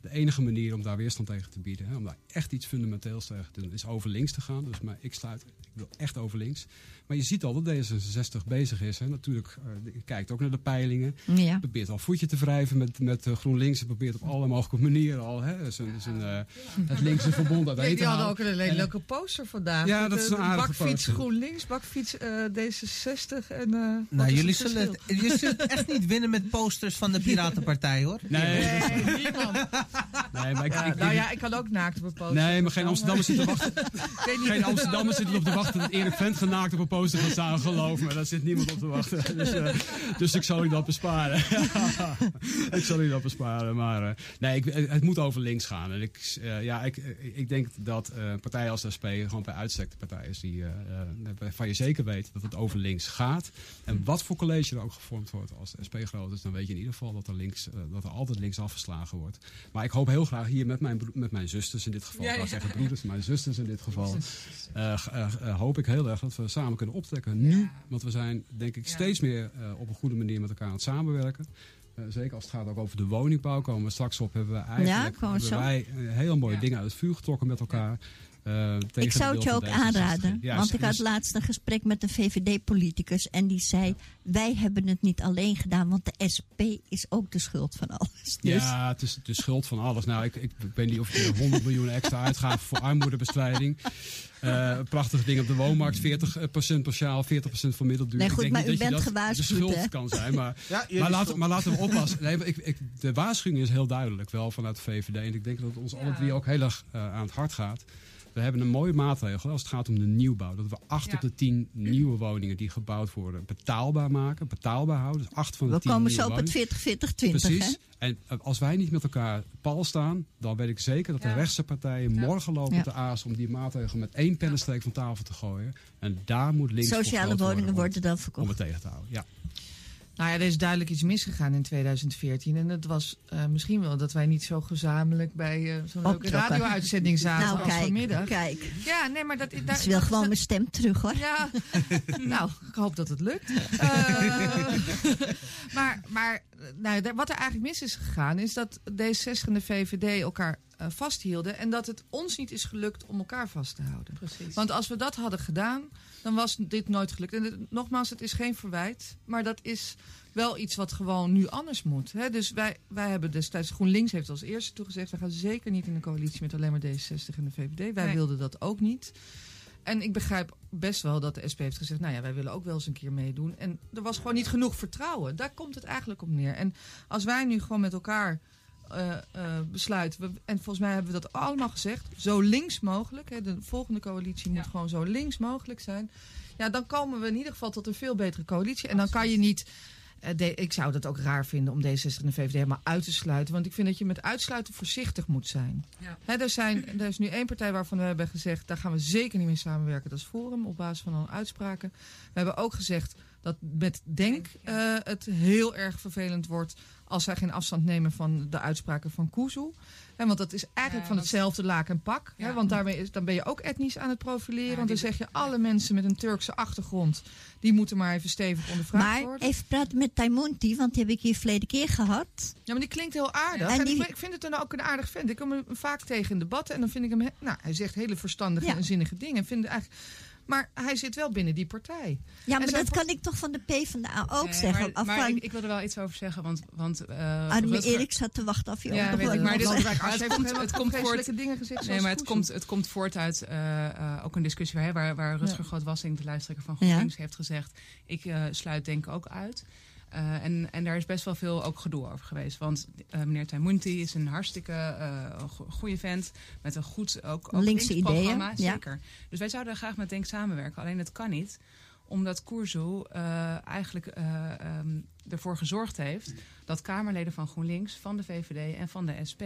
De enige manier om daar weerstand tegen te bieden, hè, om daar echt iets fundamenteels tegen te doen, is over links te gaan. Dus maar ik sluit, ik wil echt over links. Maar je ziet al dat D zesenzestig bezig is. Hè. Natuurlijk, uh, kijkt ook naar de peilingen. Ja. Probeert al voetje te wrijven met, met uh, GroenLinks. En probeert op alle mogelijke manieren al hè, zijn, zijn, uh, het linkse verbond uit eten. Die hadden ook een hele leuke poster vandaag. Ja, dat de, is een aardige bakfiets poster. GroenLinks, bakfiets uh, D zesenzestig. En, uh, nou, jullie zullen, het, jullie zullen het echt niet winnen met posters van de Piratenpartij, hoor. Nee, nee, niemand. Nee, maar ik, ja, ik, nou ja, ik kan ook naakt op een poster. Nee, maar geen Amsterdammers zitten te wachten. Geen Amsterdammers zitten op te wachten dat Erik Vlentgen naakt op een poster gaat staan, geloof me. Daar zit niemand op te wachten. Dus, uh, dus ik zal u dat besparen. ik zal u dat besparen. Maar uh, nee, ik, het moet over links gaan. En ik, uh, ja, ik, ik denk dat uh, partijen als de S P gewoon bij uitstek de partij is die, uh, waarvan je zeker weet dat het over links gaat. En wat voor college er ook gevormd wordt als de S P groot is, dan weet je in ieder geval dat er, links, uh, dat er altijd links afgeslagen wordt. Maar Maar ik hoop heel graag hier met mijn, met mijn zusters in dit geval, ja, ja. ik wou zeggen broeders, mijn zusters in dit geval, uh, uh, uh, hoop ik heel erg dat we samen kunnen optrekken nu. Ja. Want we zijn, denk ik, ja. steeds meer uh, op een goede manier met elkaar aan het samenwerken. Uh, zeker als het gaat ook over de woningbouw, komen we straks op, hebben we eigenlijk ja, hebben wij uh, heel mooie ja. dingen uit het vuur getrokken met elkaar. Uh, tegen ik zou het je ook aanraden, ja, want ik had laatst een gesprek met een V V D-politicus en die zei, ja. wij hebben het niet alleen gedaan, want de S P is ook de schuld van alles. Dus. Ja, het is de schuld van alles. Nou, ik, ik weet niet of er honderd miljoen extra uitgaven voor armoedebestrijding. Uh, prachtige dingen op de woonmarkt, veertig procent partiaal, veertig procent van middelduur. Nee, goed, ik denk maar niet u dat bent je dat de schuld hè? Kan zijn. Maar, ja, maar, laten, maar laten we oppassen. Nee, ik, ik, de waarschuwing is heel duidelijk, wel vanuit de V V D. En ik denk dat het ons ja. alle drie ook heel erg uh, aan het hart gaat. We hebben een mooie maatregel als het gaat om de nieuwbouw. Dat we acht ja. op de tien nieuwe woningen die gebouwd worden betaalbaar maken. Betaalbaar houden. Dus acht van de we tien komen zo op het veertig veertig twintig. Precies. Hè? En als wij niet met elkaar pal staan, dan weet ik zeker dat ja. de rechtse partijen ja. morgen lopen ja. te aas om die maatregel met één pennenstreek van tafel te gooien. En daar moet links sociale woningen worden, worden dan verkocht. Om het tegen te houden. Ja. Nou ja, er is duidelijk iets misgegaan in tweeduizend veertien. En dat was uh, misschien wel dat wij niet zo gezamenlijk bij uh, zo'n leuke radio-uitzending zaten nou, als kijk, vanmiddag. Kijk. Ja, nee, maar dat is. Dat is wel dat, gewoon dat, mijn stem terug hoor. Ja, nou, ik hoop dat het lukt. Uh, maar maar nou, wat er eigenlijk mis is gegaan, is dat D zesenzestig en de V V D elkaar uh, vasthielden. En dat het ons niet is gelukt om elkaar vast te houden. Precies. Want als we dat hadden gedaan, dan was dit nooit gelukt. En dit, nogmaals, het is geen verwijt. Maar dat is wel iets wat gewoon nu anders moet. Hè? Dus wij, wij hebben destijds, GroenLinks heeft als eerste toegezegd, we gaan zeker niet in een coalitie met alleen maar D zesenzestig en de V V D. Wij nee. wilden dat ook niet. En ik begrijp best wel dat de S P heeft gezegd, nou ja, wij willen ook wel eens een keer meedoen. En er was gewoon niet genoeg vertrouwen. Daar komt het eigenlijk op neer. En als wij nu gewoon met elkaar uh, uh, besluiten, we, en volgens mij hebben we dat allemaal gezegd, zo links mogelijk. Hè, de volgende coalitie moet ja. gewoon zo links mogelijk zijn. Ja, dan komen we in ieder geval tot een veel betere coalitie. En dan kan je niet... Uh, de, ik zou dat ook raar vinden om D zesenzestig en de V V D helemaal uit te sluiten. Want ik vind dat je met uitsluiten voorzichtig moet zijn. Ja. He, er, zijn er is nu één partij waarvan we hebben gezegd, daar gaan we zeker niet mee samenwerken. Dat is Forum, op basis van al uitspraken. We hebben ook gezegd dat met DENK uh, het heel erg vervelend wordt als zij geen afstand nemen van de uitspraken van Kuzu. He, want dat is eigenlijk ja, van hetzelfde laak en pak. Ja. He, want daarmee is, dan ben je ook etnisch aan het profileren. Ja, want dan zeg je, alle mensen met een Turkse achtergrond, die moeten maar even stevig ondervraagd worden. Maar even praten met Tijmunti, want die heb ik hier verleden keer gehad. Ja, maar die klinkt heel aardig. En, en die... ik vind het dan ook een aardig vent. Ik kom hem vaak tegen in debatten en dan vind ik hem... Nou, hij zegt hele verstandige ja. en zinnige dingen. Vind eigenlijk... Maar hij zit wel binnen die partij. Ja, maar dat kan ik toch van de PvdA ook nee, zeggen. Maar, maar ik, ik wil er wel iets over zeggen. Want, want, uh, Rutger... Erik zat te wachten af je ja, weet ik, maar dit, het komt, het komt voort, dingen gezegd, nee, maar het komt, het komt voort uit uh, uh, ook een discussie waar, waar, waar Rutger ja. Groot Wassink, de lijsttrekker van GroenLinks, ja. heeft gezegd, ik uh, sluit DENK ook uit. Uh, en, en daar is best wel veel ook gedoe over geweest. Want uh, meneer Tijmunti is een hartstikke uh, goede vent. Met een goed ook, ook linkse ideeën. Zeker. Ja. Dus wij zouden graag met DENK samenwerken. Alleen dat kan niet. Omdat Kuzu uh, eigenlijk uh, um, ervoor gezorgd heeft dat Kamerleden van GroenLinks, van de V V D en van de S P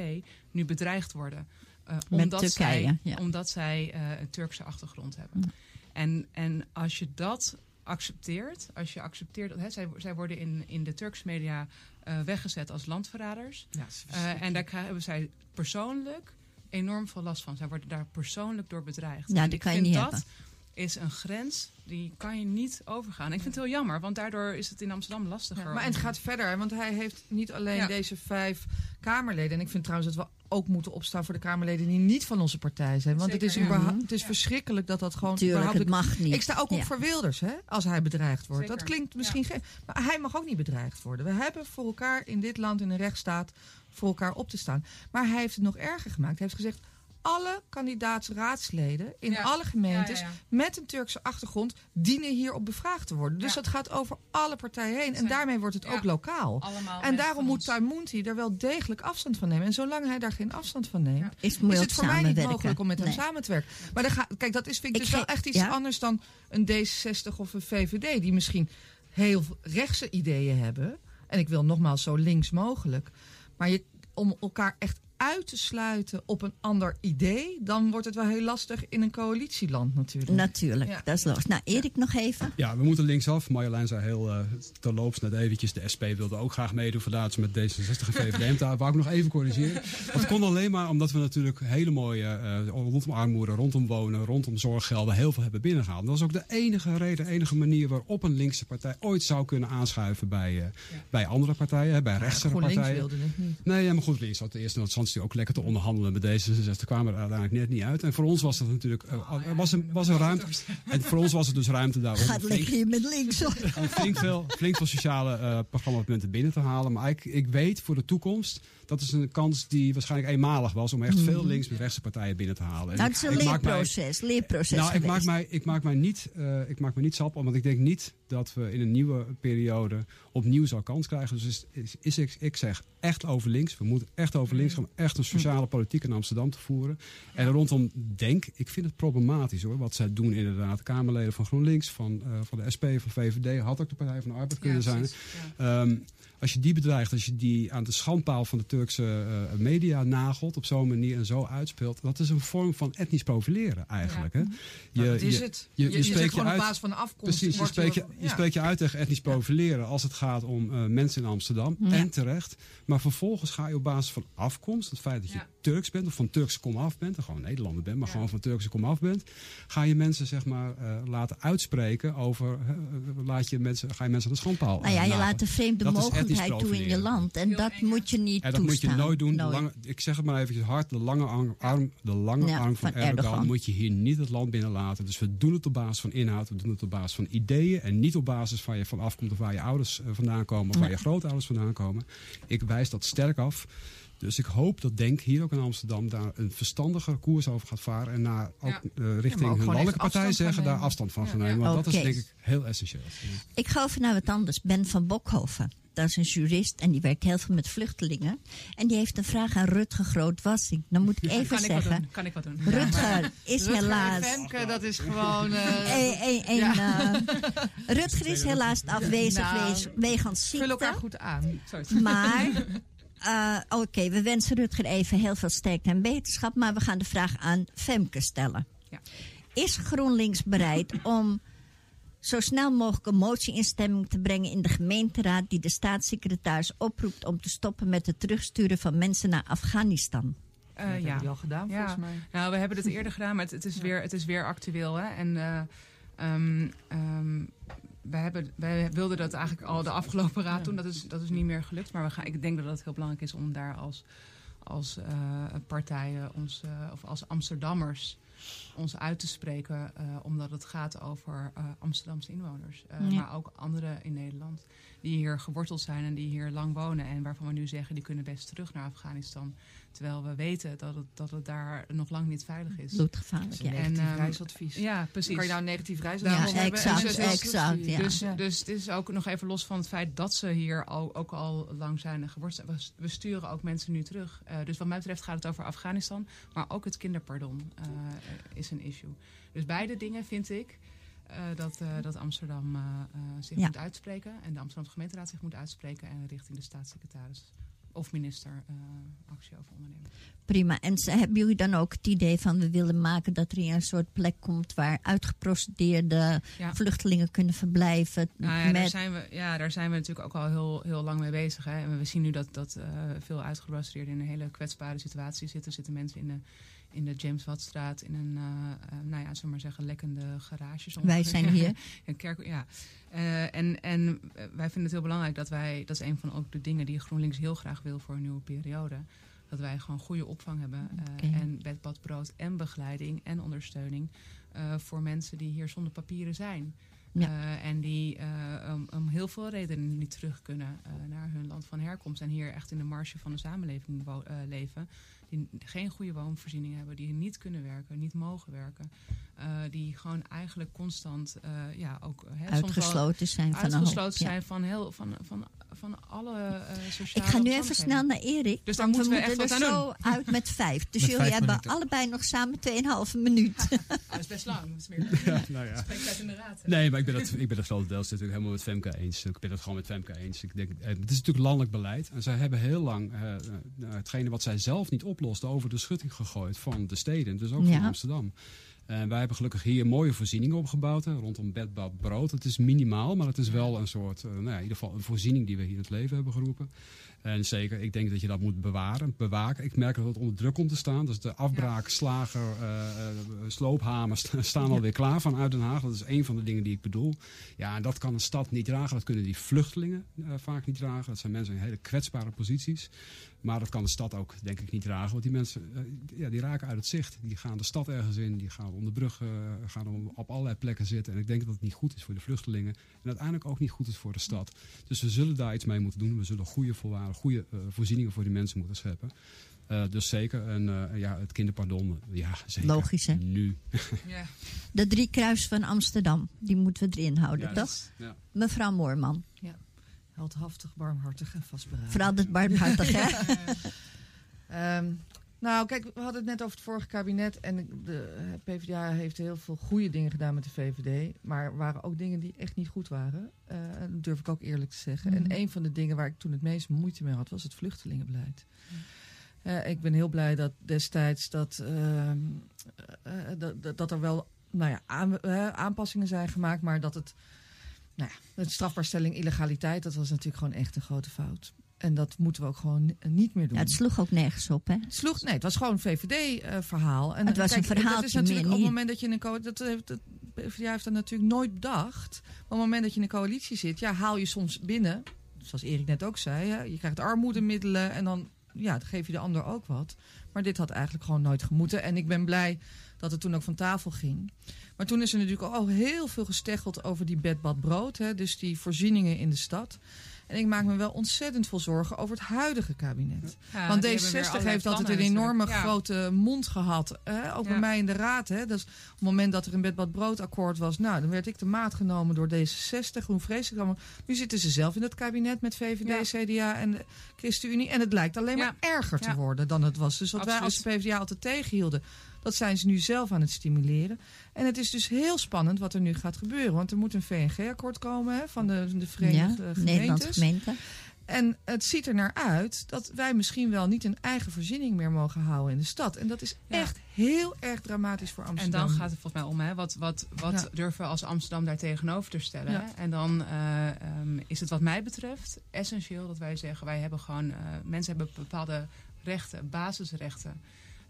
nu bedreigd worden. Uh, omdat, Turkije, zij, ja. omdat zij uh, een Turkse achtergrond hebben. Ja. En, en als je dat accepteert, als je accepteert dat hè, zij, zij worden in, in de Turkse media uh, weggezet als landverraders. Ja, uh, en daar hebben zij persoonlijk enorm veel last van. Zij worden daar persoonlijk door bedreigd. Ja, en die ik kan vind je niet dat hebben. Is een grens die kan je niet overgaan. Ik vind het heel jammer, want daardoor is het in Amsterdam lastiger. Ja, maar en het gaat verder, want hij heeft niet alleen ja. deze vijf Kamerleden. En ik vind trouwens dat we ook moeten opstaan voor de Kamerleden die niet van onze partij zijn. Want zeker, het is, ja. het is ja. verschrikkelijk dat dat gewoon... Tuurlijk, het mag niet. Ik sta ook op ja. voor Wilders, hè, als hij bedreigd wordt. Zeker. Dat klinkt misschien ja. geen... Maar hij mag ook niet bedreigd worden. We hebben voor elkaar in dit land, in een rechtsstaat, voor elkaar op te staan. Maar hij heeft het nog erger gemaakt. Hij heeft gezegd, alle kandidaatsraadsleden in ja. alle gemeentes ja, ja, ja. met een Turkse achtergrond dienen hierop bevraagd te worden. Dus ja. dat gaat over alle partijen heen. En daarmee wordt het ja. ook lokaal. Allemaal en daarom moet Tijmunti er wel degelijk afstand van nemen. En zolang hij daar geen afstand van neemt, ja. is, is het voor mij niet mogelijk om met nee. hem samen te werken. Maar dan ga, kijk, dat is, vind ik, ik dus wel echt iets ja? anders dan een D zesenzestig of een V V D. Die misschien heel rechtse ideeën hebben. En ik wil nogmaals zo links mogelijk. Maar je, om elkaar echt uit te sluiten op een ander idee, dan wordt het wel heel lastig in een coalitieland natuurlijk. Natuurlijk, ja. dat is lastig. Nou, Erik nog even. Ja, we moeten linksaf. Marjolein zei heel uh, terloops net eventjes, de S P wilde ook graag meedoen vandaag met D zesenzestig en V V D. Daar wou ik nog even corrigeren. Dat kon alleen maar omdat we natuurlijk hele mooie uh, rondom armoede, rondom wonen, rondom zorggelden heel veel hebben binnengehaald. Dat is ook de enige reden, de enige manier waarop een linkse partij ooit zou kunnen aanschuiven bij, uh, ja. bij andere partijen, bij rechtse ja, partijen. GroenLinks wilde het niet. Nee, ja, maar goed, links had de eerste instantie ook lekker te onderhandelen met D zesenzestig, kwamen er uiteindelijk net niet uit. En voor ons was dat natuurlijk uh, oh, ja, was een, was een ruimte. En voor ons was het dus ruimte daarom. Gaat lekker hier met links. Om flink veel, flink veel sociale uh, programmapunten binnen te halen. Maar ik, ik weet voor de toekomst, dat is een kans die waarschijnlijk eenmalig was om echt mm. veel links met rechtse partijen binnen te halen. Dat is een leerproces. Mij, leerproces nou, ik maak, mij, ik maak mij niet, uh, ik maak mij niet sap, want ik denk niet dat we in een nieuwe periode opnieuw zo'n kans krijgen. Dus is, is, is, ik, ik zeg echt over links. We moeten echt over links gaan. Echt een sociale politiek in Amsterdam te voeren. En rondom DENK, ik vind het problematisch hoor. Wat zij doen inderdaad. Kamerleden van GroenLinks, van, uh, van de S P, van V V D. Had ook de Partij van de Arbeid kunnen ja, zijn. Ja. Um, als je die bedreigt, als je die aan de schandpaal van de Turkse uh, media nagelt. Op zo'n manier en zo uitspeelt. Dat is een vorm van etnisch profileren eigenlijk. Ja. Hè? Je, dat is je, het. Je, je, je, je spreekt je gewoon uit, op basis van afkomst. Precies, je spreekt je, je, Je spreekt je uit tegen etnisch profileren als het gaat om uh, mensen in Amsterdam. Ja. En terecht. Maar vervolgens ga je op basis van afkomst, het feit dat je ja. Turks bent of van Turkse komaf bent, en gewoon Nederlander bent, maar ja. gewoon van Turkse komaf bent, ga je mensen zeg maar uh, laten uitspreken over, uh, laat je mensen, ga je mensen aan de schandpaal. Nou ja, je laten. laat de vreemde dat mogelijkheid toe in je land. En heel dat enge. moet je niet en dat toestaan. moet je nooit doen. Nooit. Lange, ik zeg het maar eventjes hard, de lange arm, de lange ja, arm van, van Erdogan, Erdogan moet je hier niet het land binnen laten. Dus we doen het op basis van inhoud, we doen het op basis van ideeën en niet op basis van je van afkomt of waar je ouders vandaan komen of waar nee. je grootouders vandaan komen. Ik wijs dat sterk af. Dus ik hoop dat DENK hier ook in Amsterdam daar een verstandiger koers over gaat varen. En naar ook, ja. uh, richting hun landelijke partij zeggen daar afstand van ja, gaan nemen. Ja. Want okay. dat is denk ik heel essentieel. Ik ga over naar wat anders. Ben van Bokhoven. Dat is een jurist en die werkt heel veel met vluchtelingen. En die heeft een vraag aan Rutger Groot Wassink. Dan moet ik even kan zeggen... Ik wat kan ik wat doen? Rutger is Rutger helaas... Femke, dat is gewoon... Uh... E, e, e, ja. uh, Rutger is helaas afwezig ja. nou, wegens ziekte. Vul elkaar goed aan. Sorry. Maar... Uh, Oké, okay, we wensen Rutger even heel veel sterkte en wetenschap, maar we gaan de vraag aan Femke stellen. Ja. Is GroenLinks bereid om zo snel mogelijk een motie in stemming te brengen in de gemeenteraad die de staatssecretaris oproept om te stoppen met het terugsturen van mensen naar Afghanistan? Uh, dat hebben ja. we al gedaan, ja. volgens mij. Nou, we hebben het eerder gedaan, maar het, het, is, ja. weer, het is weer actueel. Hè? En... Uh, um, um, Wij, hebben, wij wilden dat eigenlijk al de afgelopen raad doen. Dat is, dat is niet meer gelukt. Maar we gaan, ik denk dat het heel belangrijk is om daar als, als uh, partijen ons, uh, of als Amsterdammers ons uit te spreken. Uh, omdat het gaat over uh, Amsterdamse inwoners. Uh, ja. Maar ook anderen in Nederland die hier geworteld zijn en die hier lang wonen. En waarvan we nu zeggen die kunnen best terug naar Afghanistan. Terwijl we weten dat het, dat het daar nog lang niet veilig is. Bloedgevaarlijk, ja. En, negatief reisadvies. Ja, precies. Kan je nou een negatief reisadvies ja, hebben? Exact, dus, exact, ja. dus, dus het is ook nog even los van het feit dat ze hier al, ook al lang zijn en geworteld zijn. We sturen ook mensen nu terug. Uh, dus wat mij betreft gaat het over Afghanistan. Maar ook het kinderpardon uh, is een issue. Dus beide dingen vind ik... Uh, dat, uh, dat Amsterdam uh, uh, zich ja. moet uitspreken. En de Amsterdamse gemeenteraad zich moet uitspreken. En richting de staatssecretaris of minister uh, actie over ondernemen. Prima. En hebben jullie dan ook het idee van we willen maken dat er een soort plek komt waar uitgeprocedeerde ja. vluchtelingen kunnen verblijven? Nou ja, met... daar zijn we, ja, daar zijn we natuurlijk ook al heel, heel lang mee bezig. Hè. En we zien nu dat, dat uh, veel uitgeprocedeerden in een hele kwetsbare situatie zitten. Zitten mensen in de... in de James Wattstraat, in een, uh, uh, nou ja, zullen maar zeggen, lekkende garages. Wij zijn hier. Een kerk, ja. Uh, en en wij vinden het heel belangrijk dat wij, dat is een van ook de dingen die GroenLinks heel graag wil voor een nieuwe periode, dat wij gewoon goede opvang hebben. Uh, okay. En bed, bad, brood en begeleiding en ondersteuning uh, voor mensen die hier zonder papieren zijn. Ja. Uh, en die uh, om, om heel veel redenen niet terug kunnen uh, naar hun land van herkomst. En hier echt in de marge van de samenleving wo- uh, leven. Die geen goede woonvoorziening hebben. Die niet kunnen werken, niet mogen werken. Uh, die gewoon eigenlijk constant uh, ja, ook, he, uitgesloten soms zijn, uitgesloten van, een hoop, zijn ja. van, heel, van, van, van alle uh, sociale... Ik ga nu even snel naar Erik. Dus dan moeten we, we moeten echt er wat aan doen. Zo uit met vijf. Dus met jullie vijf hebben minuten. Allebei nog samen tweeënhalve minuut. Ja, dat is best lang. Dat is meer ja, nou ja. Spreektijd in de raad. Hè. Nee, maar ik ben het, ik ben het grotendeels natuurlijk helemaal met Femke eens. Ik ben het gewoon met Femke eens. Ik denk, het is natuurlijk landelijk beleid. En zij hebben heel lang uh, hetgene wat zij zelf niet oplosten over de schutting gegooid van de steden. Dus ook ja. van Amsterdam. En wij hebben gelukkig hier mooie voorzieningen opgebouwd. Hè, rondom bed, bad, brood. Het is minimaal, maar het is wel een soort... Uh, nou ja, in ieder geval een voorziening die we hier in het leven hebben geroepen. En zeker, ik denk dat je dat moet bewaren, bewaken. Ik merk dat het onder druk komt te staan. Dus de afbraak, slager, uh, sloophamers staan alweer klaar vanuit Den Haag. Dat is een van de dingen die ik bedoel. Ja, en dat kan een stad niet dragen. Dat kunnen die vluchtelingen uh, vaak niet dragen. Dat zijn mensen in hele kwetsbare posities. Maar dat kan de stad ook, denk ik, niet dragen. Want die mensen, uh, ja, die raken uit het zicht. Die gaan de stad ergens in, die gaan onder brug, uh, gaan op allerlei plekken zitten. En ik denk dat het niet goed is voor de vluchtelingen. En uiteindelijk ook niet goed is voor de stad. Dus we zullen daar iets mee moeten doen. We zullen goede volwaarden. goede uh, voorzieningen voor die mensen moeten scheppen. Uh, dus zeker. En uh, ja, het kinderpardon. Ja, zeker. Logisch, hè? Nu. Ja. De drie kruis van Amsterdam. Die moeten we erin houden, ja, toch? Is, ja. Mevrouw Moorman. Ja. Heldhaftig, barmhartig en vastberaden. Vooral het barmhartig, hè? Ja. um, nou, kijk, we hadden het net over het vorige kabinet. En de PvdA heeft heel veel goede dingen gedaan met de V V D. Maar er waren ook dingen die echt niet goed waren. Uh, dat durf ik ook eerlijk te zeggen. Mm-hmm. En een van de dingen waar ik toen het meest moeite mee had, was het vluchtelingenbeleid. Mm-hmm. Uh, ik ben heel blij dat destijds dat, uh, uh, dat, dat er wel nou ja, aan, uh, aanpassingen zijn gemaakt. Maar dat het nou ja, de strafbaarstelling illegaliteit, dat was natuurlijk gewoon echt een grote fout. En dat moeten we ook gewoon niet meer doen. Ja, het sloeg ook nergens op, hè? Het sloeg, nee, het was gewoon een V V D-verhaal. Uh, het was kijk, een verhaal. Dat is natuurlijk op het moment dat je in een coalitie... Dat heeft, dat, P v d A heeft dat natuurlijk nooit bedacht. Maar op het moment dat je in een coalitie zit, ja, haal je soms binnen. Zoals Erik net ook zei, hè, je krijgt armoedemiddelen en dan, ja, dan geef je de ander ook wat. Maar dit had eigenlijk gewoon nooit gemoeten. En ik ben blij dat het toen ook van tafel ging. Maar toen is er natuurlijk al heel veel gesteggeld over die bed, bad, brood. Hè, dus die voorzieningen in de stad. En ik maak me wel ontzettend veel zorgen over het huidige kabinet. Ja, want D zesenzestig heeft altijd een enorme ja. grote mond gehad. Hè? Ook ja. bij mij in de raad. Hè? Dus op het moment dat er een bed, bad, brood akkoord was, nou, dan werd ik de maat genomen door D zesenzestig. Hoe vreselijk allemaal. Nu zitten ze zelf in het kabinet met V V D, ja. C D A en de ChristenUnie. En het lijkt alleen maar ja. erger te ja. worden dan het was. Dus wat Absoluut. wij als P v d A altijd tegenhielden, dat zijn ze nu zelf aan het stimuleren. En het is dus heel spannend wat er nu gaat gebeuren. Want er moet een V N G-akkoord komen, hè, van de, de Verenigde ja, Gemeentes. Gemeente. En het ziet er naar uit dat wij misschien wel niet een eigen voorziening meer mogen houden in de stad. En dat is ja. echt heel erg dramatisch voor Amsterdam. En dan gaat het volgens mij om, hè, wat, wat, wat ja. durven we als Amsterdam daar tegenover te stellen. Ja. En dan uh, um, is het wat mij betreft essentieel dat wij zeggen, wij hebben gewoon, uh, mensen hebben bepaalde rechten, basisrechten.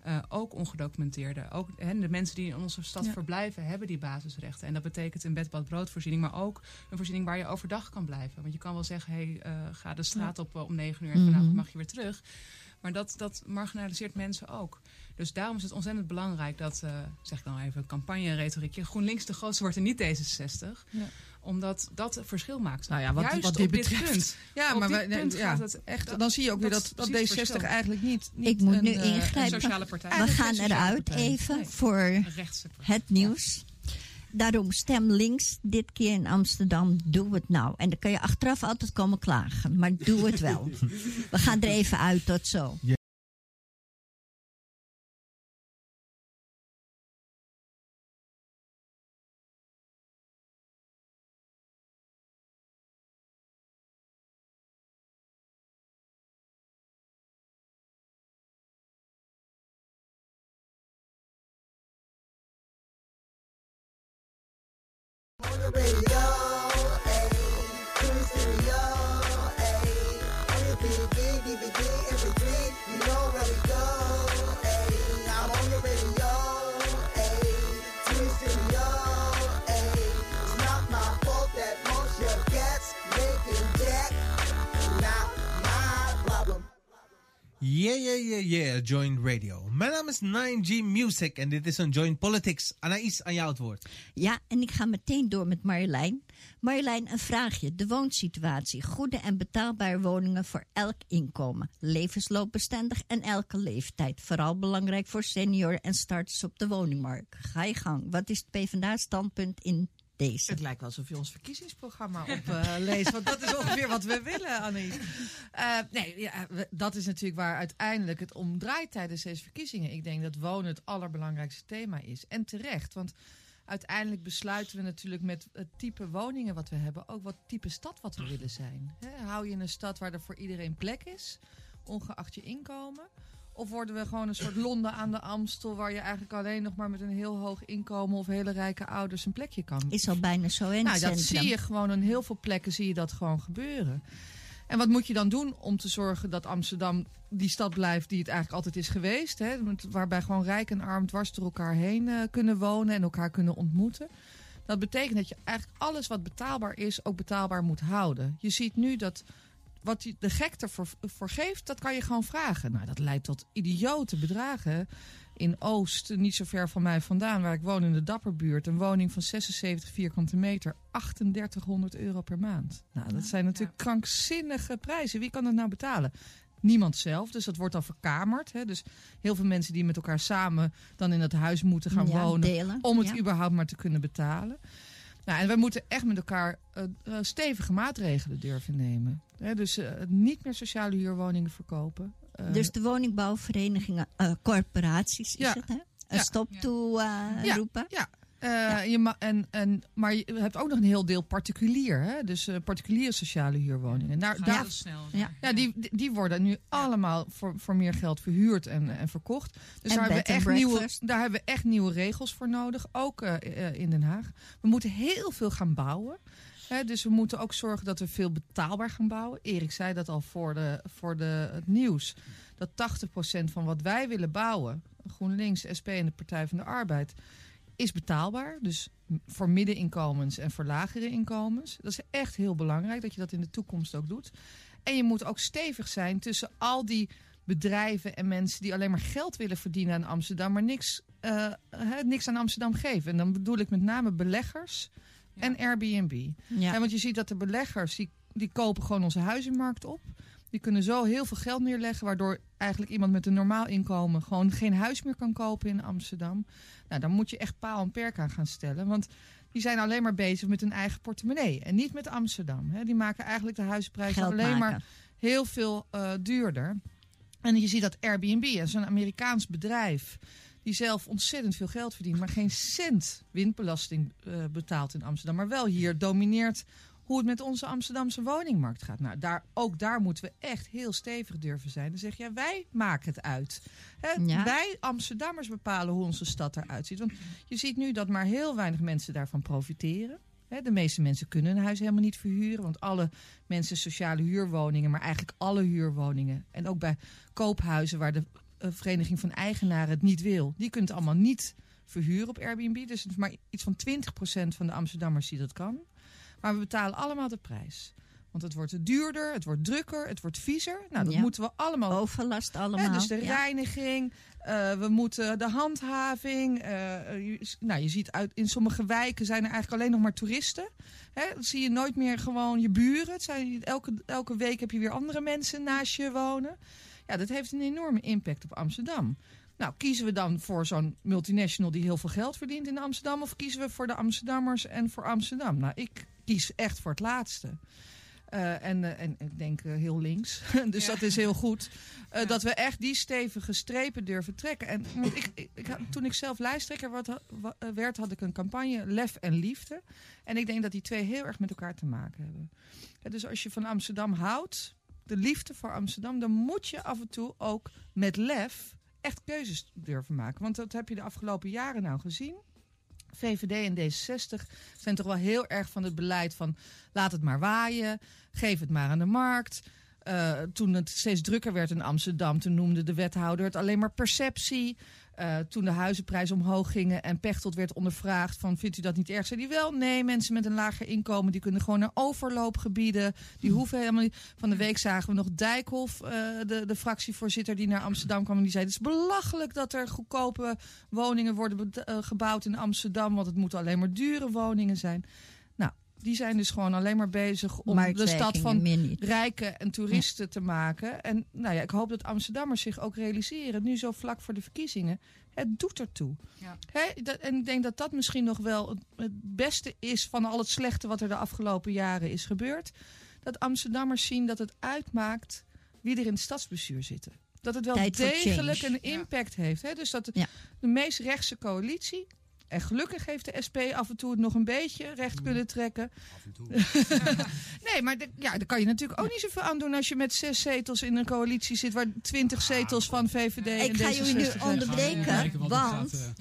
Uh, ook ongedocumenteerden. Ook, he, de mensen die in onze stad ja. verblijven, hebben die basisrechten. En dat betekent een bed, bad, broodvoorziening, maar ook een voorziening waar je overdag kan blijven. Want je kan wel zeggen, hey, uh, ga de straat op uh, om negen uur en vanavond mm-hmm. mag je weer terug. Maar dat, dat marginaliseert mensen ook. Dus daarom is het ontzettend belangrijk dat, uh, zeg ik dan even, campagne-retoriekje, GroenLinks de grootste wordt en niet D zesenzestig. Ja. Omdat dat verschil maakt. Nou ja, wat, Juist wat dit op betreft. Dit punt. Ja, op maar dit wij, punt ja, gaat het echt. Dat, dan zie je ook weer dat, dat, dat D zestig verschil. eigenlijk niet, niet. Ik moet een, nu ingrijpen. Sociale partij. We gaan eruit partij. even nee. voor het nieuws. Ja. Daarom stem links. Dit keer in Amsterdam. Doe het nou. En dan kun je achteraf altijd komen klagen. Maar doe het wel. We gaan er even uit. Tot zo. Ja. Yeah, yeah, yeah, yeah, Joint Radio. Mijn naam is negen G Music en dit is een Joint Politics. Anaïs, aan jou het woord. Ja, en ik ga meteen door met Marjolein. Marjolein, een vraagje. De woonsituatie. Goede en betaalbare woningen voor elk inkomen. Levensloopbestendig en elke leeftijd. Vooral belangrijk voor senioren en starters op de woningmarkt. Ga je gang. Wat is het P v d A-standpunt in deze? Het lijkt wel alsof je ons verkiezingsprogramma opleest. Uh, want dat is ongeveer wat we willen, Annie. Uh, nee, ja, we, dat is natuurlijk waar uiteindelijk het om draait tijdens deze verkiezingen. Ik denk dat wonen het allerbelangrijkste thema is. En terecht, want uiteindelijk besluiten we natuurlijk met het type woningen wat we hebben ook wat type stad wat we willen zijn. He, hou je in een stad waar er voor iedereen plek is, ongeacht je inkomen? Of worden we gewoon een soort Londen aan de Amstel, waar je eigenlijk alleen nog maar met een heel hoog inkomen of hele rijke ouders een plekje kan? Is al bijna zo in het centrum. Nou, dat zie je gewoon in heel veel plekken zie je dat gewoon gebeuren. En wat moet je dan doen om te zorgen dat Amsterdam die stad blijft die het eigenlijk altijd is geweest? Hè? Waarbij gewoon rijk en arm dwars door elkaar heen uh, kunnen wonen en elkaar kunnen ontmoeten. Dat betekent dat je eigenlijk alles wat betaalbaar is ook betaalbaar moet houden. Je ziet nu dat wat je de gek ervoor voor geeft, dat kan je gewoon vragen. Nou, dat leidt tot idiote bedragen. In Oost, niet zo ver van mij vandaan, waar ik woon in de Dapperbuurt, een woning van zesenzeventig vierkante meter, drieduizend achthonderd euro per maand. Nou, dat zijn natuurlijk ja. krankzinnige prijzen. Wie kan dat nou betalen? Niemand zelf, dus dat wordt al verkamerd. Hè? Dus heel veel mensen die met elkaar samen dan in dat huis moeten gaan ja, wonen, delen. om het ja. überhaupt maar te kunnen betalen. Nou, en wij moeten echt met elkaar uh, stevige maatregelen durven nemen. He, dus uh, niet meer sociale huurwoningen verkopen. Uh, dus de woningbouwverenigingen, uh, corporaties, ja, is het, hè? Een ja, stop ja. toe uh, ja, roepen. Ja. Uh, ja. Je ma- en, en, maar je hebt ook nog een heel deel particulier. Hè? Dus uh, particuliere sociale huurwoningen. Nou, daar, heel snel. Ja. Ja, die, die worden nu ja. allemaal voor, voor meer geld verhuurd en, en verkocht. Dus en daar, hebben we echt nieuwe, daar hebben we echt nieuwe regels voor nodig. Ook uh, in Den Haag. We moeten heel veel gaan bouwen. He, dus we moeten ook zorgen dat we veel betaalbaar gaan bouwen. Erik zei dat al voor, de, voor de, het nieuws. Dat tachtig procent van wat wij willen bouwen, GroenLinks, S P en de Partij van de Arbeid, is betaalbaar. Dus voor middeninkomens en voor lagere inkomens. Dat is echt heel belangrijk dat je dat in de toekomst ook doet. En je moet ook stevig zijn tussen al die bedrijven en mensen die alleen maar geld willen verdienen aan Amsterdam, maar niks, uh, he, niks aan Amsterdam geven. En dan bedoel ik met name beleggers ja. en Airbnb. Ja. En want je ziet dat de beleggers, die, die kopen gewoon onze huizenmarkt op. Die kunnen zo heel veel geld neerleggen, waardoor eigenlijk iemand met een normaal inkomen gewoon geen huis meer kan kopen in Amsterdam. Nou, dan moet je echt paal en perk aan gaan stellen, want die zijn alleen maar bezig met hun eigen portemonnee en niet met Amsterdam. He, die maken eigenlijk de huizenprijzen geld alleen maken. maar heel veel uh, duurder. En je ziet dat Airbnb, dat is een Amerikaans bedrijf die zelf ontzettend veel geld verdient, maar geen cent windbelasting uh, betaalt in Amsterdam. Maar wel hier domineert hoe het met onze Amsterdamse woningmarkt gaat. Nou, daar, ook daar moeten we echt heel stevig durven zijn. Dan zeg je, ja, wij maken het uit. Hè? Ja. Wij Amsterdammers bepalen hoe onze stad eruit ziet. Want je ziet nu dat maar heel weinig mensen daarvan profiteren. De meeste mensen kunnen een huis helemaal niet verhuren. Want alle mensen sociale huurwoningen, maar eigenlijk alle huurwoningen. En ook bij koophuizen waar de Vereniging van Eigenaren het niet wil. Die kunnen het allemaal niet verhuren op Airbnb. Dus het is maar iets van twintig procent van de Amsterdammers die dat kan. Maar we betalen allemaal de prijs. Want het wordt duurder, het wordt drukker, het wordt viezer. Nou, dat ja. moeten we allemaal. Overlast allemaal. He, dus de ja. reiniging, uh, we moeten de handhaving. Uh, je, nou, je ziet uit, in sommige wijken zijn er eigenlijk alleen nog maar toeristen. He, dan zie je nooit meer gewoon je buren. Het zijn, elke, elke week heb je weer andere mensen naast je wonen. Ja, dat heeft een enorme impact op Amsterdam. Nou, kiezen we dan voor zo'n multinational die heel veel geld verdient in Amsterdam? Of kiezen we voor de Amsterdammers en voor Amsterdam? Nou, ik kies echt voor het laatste. Uh, en, uh, en ik denk uh, heel links. dus ja. dat is heel goed. Uh, ja. Dat we echt die stevige strepen durven trekken. En want ik, ik, ik, toen ik zelf lijsttrekker wat, wat, werd, had ik een campagne. Lef en liefde. En ik denk dat die twee heel erg met elkaar te maken hebben. Ja, dus als je van Amsterdam houdt, de liefde voor Amsterdam, dan moet je af en toe ook met lef echt keuzes durven maken. Want dat heb je de afgelopen jaren nou gezien. V V D en D zesenzestig zijn toch wel heel erg van het beleid van laat het maar waaien, geef het maar aan de markt. Uh, toen het steeds drukker werd in Amsterdam, toen noemde de wethouder het alleen maar perceptie. Uh, toen de huizenprijzen omhoog gingen en Pechtold werd ondervraagd van vindt u dat niet erg? Zei die wel, nee, mensen met een lager inkomen die kunnen gewoon naar overloopgebieden. Die hoeven helemaal niet. Van de week zagen we nog Dijkhoff, uh, de, de fractievoorzitter die naar Amsterdam kwam en die zei het is belachelijk dat er goedkope woningen worden uh, gebouwd in Amsterdam, want het moeten alleen maar dure woningen zijn. Die zijn dus gewoon alleen maar bezig om de stad van rijken en toeristen ja. te maken. En nou ja, ik hoop dat Amsterdammers zich ook realiseren, nu zo vlak voor de verkiezingen, het doet ertoe. Ja. He, dat, en ik denk dat dat misschien nog wel het, het beste is van al het slechte wat er de afgelopen jaren is gebeurd. Dat Amsterdammers zien dat het uitmaakt wie er in het stadsbestuur zitten. Dat het wel Tijd degelijk een impact ja. heeft. He, dus dat de, ja. de meest rechtse coalitie. En gelukkig heeft de S P af en toe het nog een beetje recht kunnen trekken. Af en toe. nee, maar de, ja, daar kan je natuurlijk ook niet zoveel aan doen als je met zes zetels in een coalitie zit waar twintig zetels van V V D en D zesenzestig. Ik ga jullie nu onderbreken, want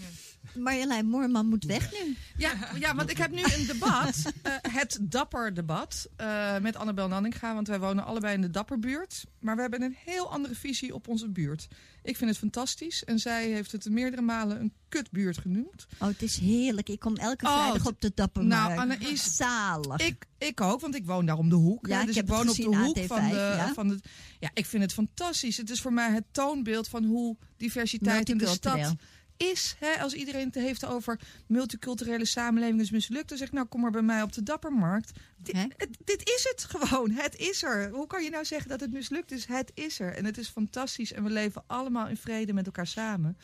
Marjolein Moorman moet weg nu. Ja, ja, want ik heb nu een debat, uh, het Dapper-debat, uh, met Annabel Nanninga. Want wij wonen allebei in de Dapperbuurt. Maar we hebben een heel andere visie op onze buurt. Ik vind het fantastisch. En zij heeft het meerdere malen een kutbuurt genoemd. Oh, het is heerlijk. Ik kom elke oh, vrijdag op de Dappermarkt. Nou, Anaïs, zalig. Ik, ik ook, want ik woon daar om de hoek. Ja, hè? Dus ik, ik woon op de hoek A T vijf, van de... Ja? Van de ja, ik vind het fantastisch. Het is voor mij het toonbeeld van hoe diversiteit in de stad is. Hè, als iedereen het heeft over multiculturele samenleving is mislukt, dan zeg ik nou kom maar bij mij op de Dappermarkt. D- het, dit is het gewoon. Het is er. Hoe kan je nou zeggen dat het mislukt is? Het is er. En het is fantastisch. En we leven allemaal in vrede met elkaar samen.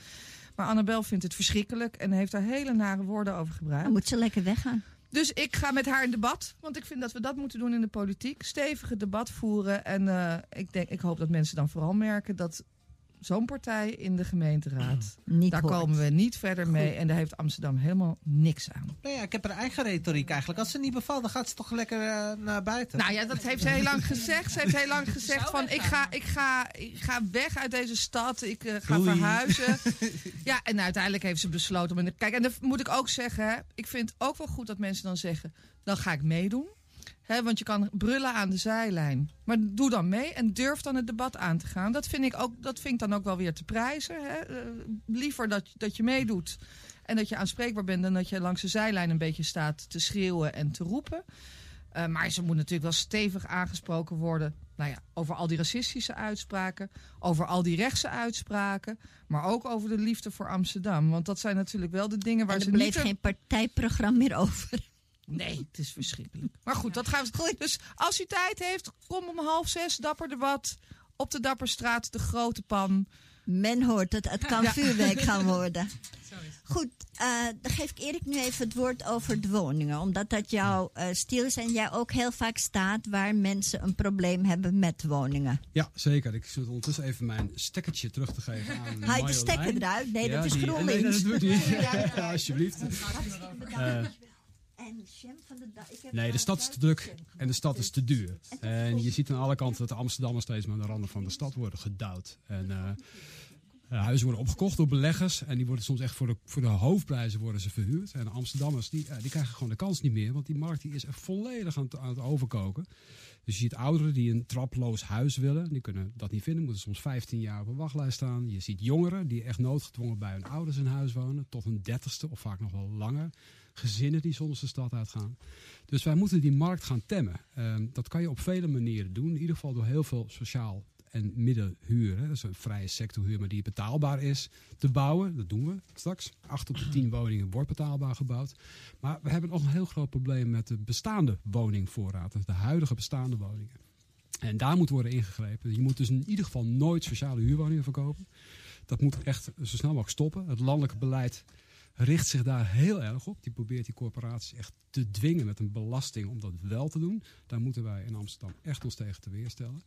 Maar Annabel vindt het verschrikkelijk en heeft daar hele nare woorden over gebruikt. Dan moet ze lekker weggaan. Dus ik ga met haar in debat. Want ik vind dat we dat moeten doen in de politiek. Stevige debat voeren. En uh, ik, denk, ik hoop dat mensen dan vooral merken dat zo'n partij in de gemeenteraad, niet daar hoort. Komen we niet verder mee. Goed. En daar heeft Amsterdam helemaal niks aan. Nou ja, ik heb haar eigen retoriek eigenlijk. Als ze niet bevalt, dan gaat ze toch lekker uh, naar buiten. Nou ja, dat heeft ze heel lang gezegd. Ze heeft heel lang gezegd van ik ga, ik, ga, ik ga weg uit deze stad. Ik uh, ga Doei. verhuizen. Ja, en uiteindelijk heeft ze besloten om. Kijk, en dat moet ik ook zeggen. Hè, ik vind het ook wel goed dat mensen dan zeggen, dan ga ik meedoen. He, want je kan brullen aan de zijlijn. Maar doe dan mee en durf dan het debat aan te gaan. Dat vind ik, ook, dat vind ik dan ook wel weer te prijzen. He. Uh, liever dat, dat je meedoet en dat je aanspreekbaar bent... dan dat je langs de zijlijn een beetje staat te schreeuwen en te roepen. Uh, maar ze moet natuurlijk wel stevig aangesproken worden... Nou ja, over al die racistische uitspraken, over al die rechtse uitspraken... maar ook over de liefde voor Amsterdam. Want dat zijn natuurlijk wel de dingen waar ze niet... Er bleef geen partijprogramma meer over. Nee, het is verschrikkelijk. Maar goed, dat gaan we... Dus als u tijd heeft, kom om half zes, dapper de wat... op de Dapperstraat, de Grote Pan. Men hoort het, het kan ja. vuurwerk gaan worden. Goed, uh, dan geef ik Erik nu even het woord over de woningen. Omdat dat jouw uh, stil is en jij ook heel vaak staat waar mensen een probleem hebben met woningen. Ja, zeker. Ik zit ondertussen even mijn stekkertje terug te geven aan Marjolein. Haal je de stekker eruit? Nee, ja, dat is die, GroenLinks. Nee, dat doe ik niet. Ja, alsjeblieft. Uh, En van de ik heb nee, de stad is te druk en de stad is te duur. En je ziet aan alle kanten dat de Amsterdammers steeds maar aan de randen van de stad worden gedouwd. En uh, uh, huizen worden opgekocht door beleggers en die worden soms echt voor de, voor de hoofdprijzen worden ze verhuurd. En de Amsterdammers die, uh, die krijgen gewoon de kans niet meer, want die markt die is echt volledig aan, aan het overkoken. Dus je ziet ouderen die een traploos huis willen, die kunnen dat niet vinden, moeten soms vijftien jaar op een wachtlijst staan. Je ziet jongeren die echt noodgedwongen bij hun ouders in huis wonen, tot hun dertigste of vaak nog wel langer. Gezinnen die soms de stad uitgaan. Dus wij moeten die markt gaan temmen. Uh, dat kan je op vele manieren doen. In ieder geval door heel veel sociaal en middenhuur. Hè. Dat is een vrije sectorhuur, maar die betaalbaar is. Te bouwen, dat doen we straks. Acht op de tien woningen wordt betaalbaar gebouwd. Maar we hebben nog een heel groot probleem met de bestaande woningvoorraad. De huidige bestaande woningen. En daar moet worden ingegrepen. Je moet dus in ieder geval nooit sociale huurwoningen verkopen. Dat moet echt zo snel mogelijk stoppen. Het landelijke beleid... richt zich daar heel erg op. Die probeert die corporaties echt te dwingen met een belasting om dat wel te doen. Daar moeten wij in Amsterdam echt ons tegen te weerstellen.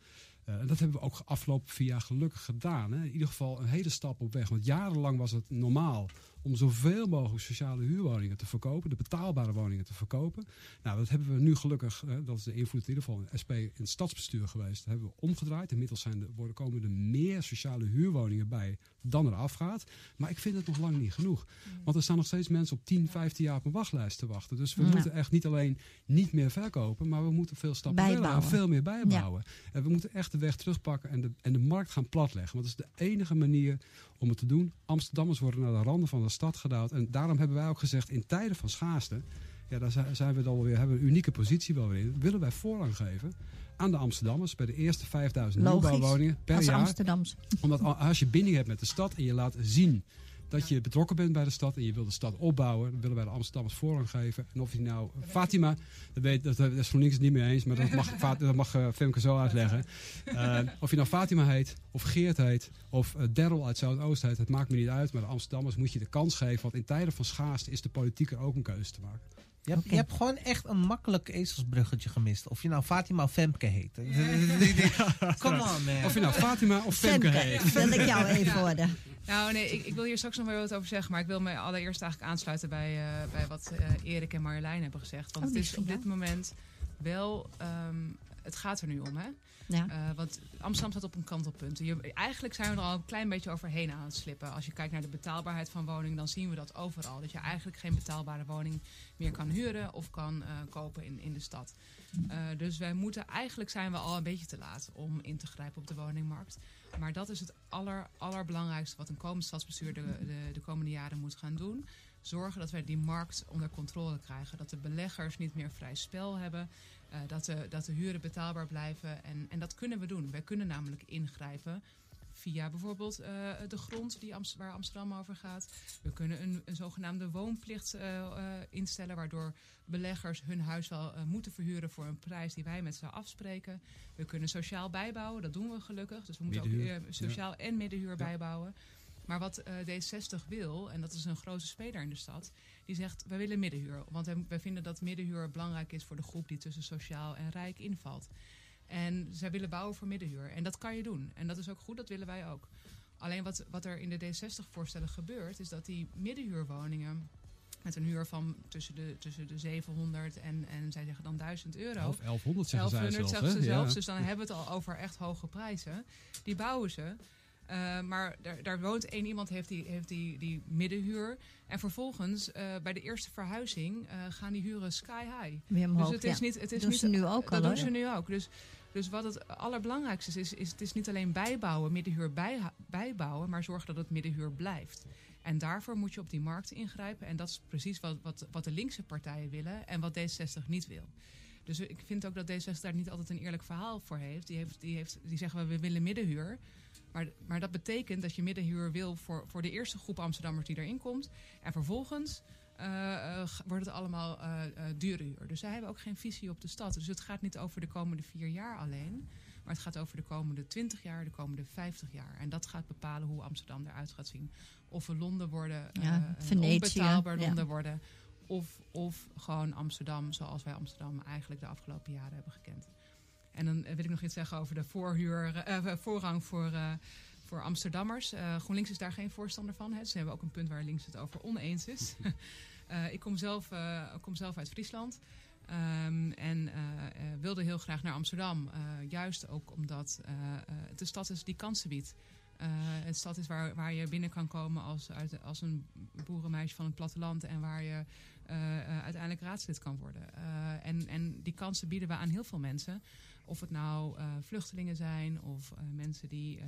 Uh, en dat hebben we ook afgelopen vier jaar gelukkig gedaan. Hè. In ieder geval een hele stap op weg. Want jarenlang was het normaal om zoveel mogelijk sociale huurwoningen te verkopen. De betaalbare woningen te verkopen. Nou, dat hebben we nu gelukkig, hè, dat is de invloed in ieder geval in S P in het stadsbestuur geweest. Dat hebben we omgedraaid. Inmiddels zijn de, worden, komen er meer sociale huurwoningen bij dan er afgaat. Maar ik vind het nog lang niet genoeg. Want er staan nog steeds mensen op tien, vijftien jaar op een wachtlijst te wachten. Dus we ja. moeten echt niet alleen niet meer verkopen. Maar we moeten veel stappen bijbouwen. Veel meer bijbouwen. Ja. En we moeten echt de weg terugpakken en de, en de markt gaan platleggen. Want dat is de enige manier om het te doen. Amsterdammers worden naar de randen van de stad gedouwd. En daarom hebben wij ook gezegd, in tijden van schaarste... Ja, daar zijn we dan weer, hebben we een unieke positie wel weer in. Willen wij voorrang geven aan de Amsterdammers bij de eerste vijfduizend nieuwbouwwoningen per als jaar. Amsterdams. Omdat als je binding hebt met de stad en je laat zien... dat je betrokken bent bij de stad en je wil de stad opbouwen. Dan willen wij de Amsterdammers voorrang geven. En of je nou... Fatima, dat, weet, dat, dat is GroenLinks het niet mee eens. Maar dat mag, dat mag uh, Femke zo uitleggen. Uh, of je nou Fatima heet, of Geert heet, of uh, Daryl uit Zuidoost heet. Het maakt me niet uit. Maar de Amsterdammers moet je de kans geven. Want in tijden van schaarste is de politiek er ook een keuze te maken. Je hebt, okay. je hebt gewoon echt een makkelijk ezelsbruggetje gemist. Of je nou Fatima of Femke heet. Ja. Come on, man. Of je nou Fatima of Femke, Femke heet. Wil ik jou even horen. Ja. Nou, nee, ik, ik wil hier straks nog wel wat over zeggen. Maar ik wil me allereerst eigenlijk aansluiten bij, uh, bij wat uh, Erik en Marjolein hebben gezegd. Want oh, het is op dit moment wel... Um, het gaat er nu om, hè? Ja. Uh, want Amsterdam staat op een kantelpunt. Je, eigenlijk zijn we er al een klein beetje overheen aan het slippen. Als je kijkt naar de betaalbaarheid van woningen, dan zien we dat overal. Dat je eigenlijk geen betaalbare woning meer kan huren of kan uh, kopen in, in de stad. Uh, dus wij moeten, eigenlijk zijn we al een beetje te laat om in te grijpen op de woningmarkt. Maar dat is het aller, allerbelangrijkste wat een komend stadsbestuur de, de, de komende jaren moet gaan doen. Zorgen dat wij die markt onder controle krijgen. Dat de beleggers niet meer vrij spel hebben. Uh, dat, de, dat de huren betaalbaar blijven. En, en dat kunnen we doen. Wij kunnen namelijk ingrijpen via bijvoorbeeld uh, de grond die Amst- waar Amsterdam over gaat. We kunnen een, een zogenaamde woonplicht uh, uh, instellen... waardoor beleggers hun huis wel uh, moeten verhuren voor een prijs die wij met ze afspreken. We kunnen sociaal bijbouwen, dat doen we gelukkig. Dus we moeten middenhuur. ook uh, sociaal ja. en middenhuur ja. bijbouwen. Maar wat uh, D zesenzestig wil, en dat is een grote speler in de stad... die zegt, wij willen middenhuur. Want wij vinden dat middenhuur belangrijk is voor de groep die tussen sociaal en rijk invalt. En zij willen bouwen voor middenhuur. En dat kan je doen. En dat is ook goed, dat willen wij ook. Alleen wat, wat er in de D zestig voorstellen gebeurt... is dat die middenhuurwoningen met een huur van tussen de, tussen de zevenhonderd en, en zij zeggen dan duizend euro... Of elfhonderd zeggen elfhonderd, zij zelfs. Hè? Ze zelfs ja. Dus dan hebben we het al over echt hoge prijzen. Die bouwen ze... Uh, maar daar, daar woont één iemand, heeft die, heeft die, die middenhuur. En vervolgens, uh, bij de eerste verhuizing, uh, gaan die huren sky high. Weer omhoog, dus het is ja. niet, het is dat doen ze nu ook al. Dat doen ze nu ook. Dus, dus wat het allerbelangrijkste is, is, is het is niet alleen bijbouwen, middenhuur bij, bijbouwen, maar zorgen dat het middenhuur blijft. En daarvoor moet je op die markt ingrijpen. En dat is precies wat, wat, wat de linkse partijen willen en wat D zesenzestig niet wil. Dus ik vind ook dat D zesenzestig daar niet altijd een eerlijk verhaal voor heeft. Die, heeft, die, heeft, die zeggen, we willen middenhuur. Maar, maar dat betekent dat je middenhuur wil voor, voor de eerste groep Amsterdammers die erin komt. En vervolgens uh, uh, wordt het allemaal uh, uh, dure huur. Dus zij hebben ook geen visie op de stad. Dus het gaat niet over de komende vier jaar alleen. Maar het gaat over de komende twintig jaar, de komende vijftig jaar. En dat gaat bepalen hoe Amsterdam eruit gaat zien. Of we Londen worden, ja, uh, Venetië, onbetaalbaar Londen ja. worden. Of, of gewoon Amsterdam zoals wij Amsterdam eigenlijk de afgelopen jaren hebben gekend. En dan wil ik nog iets zeggen over de voorhuur, uh, voorrang voor, uh, voor Amsterdammers. Uh, GroenLinks is daar geen voorstander van. Hè. Ze hebben ook een punt waar links het over oneens is. uh, ik kom zelf, uh, kom zelf uit Friesland. Um, en uh, uh, wilde heel graag naar Amsterdam. Uh, juist ook omdat uh, uh, het een stad is die kansen biedt. Uh, het stad is waar, waar je binnen kan komen als, uit, als een boerenmeisje van het platteland. En waar je uh, uh, uiteindelijk raadslid kan worden. Uh, en, en die kansen bieden we aan heel veel mensen. Of het nou uh, vluchtelingen zijn of uh, mensen die uh,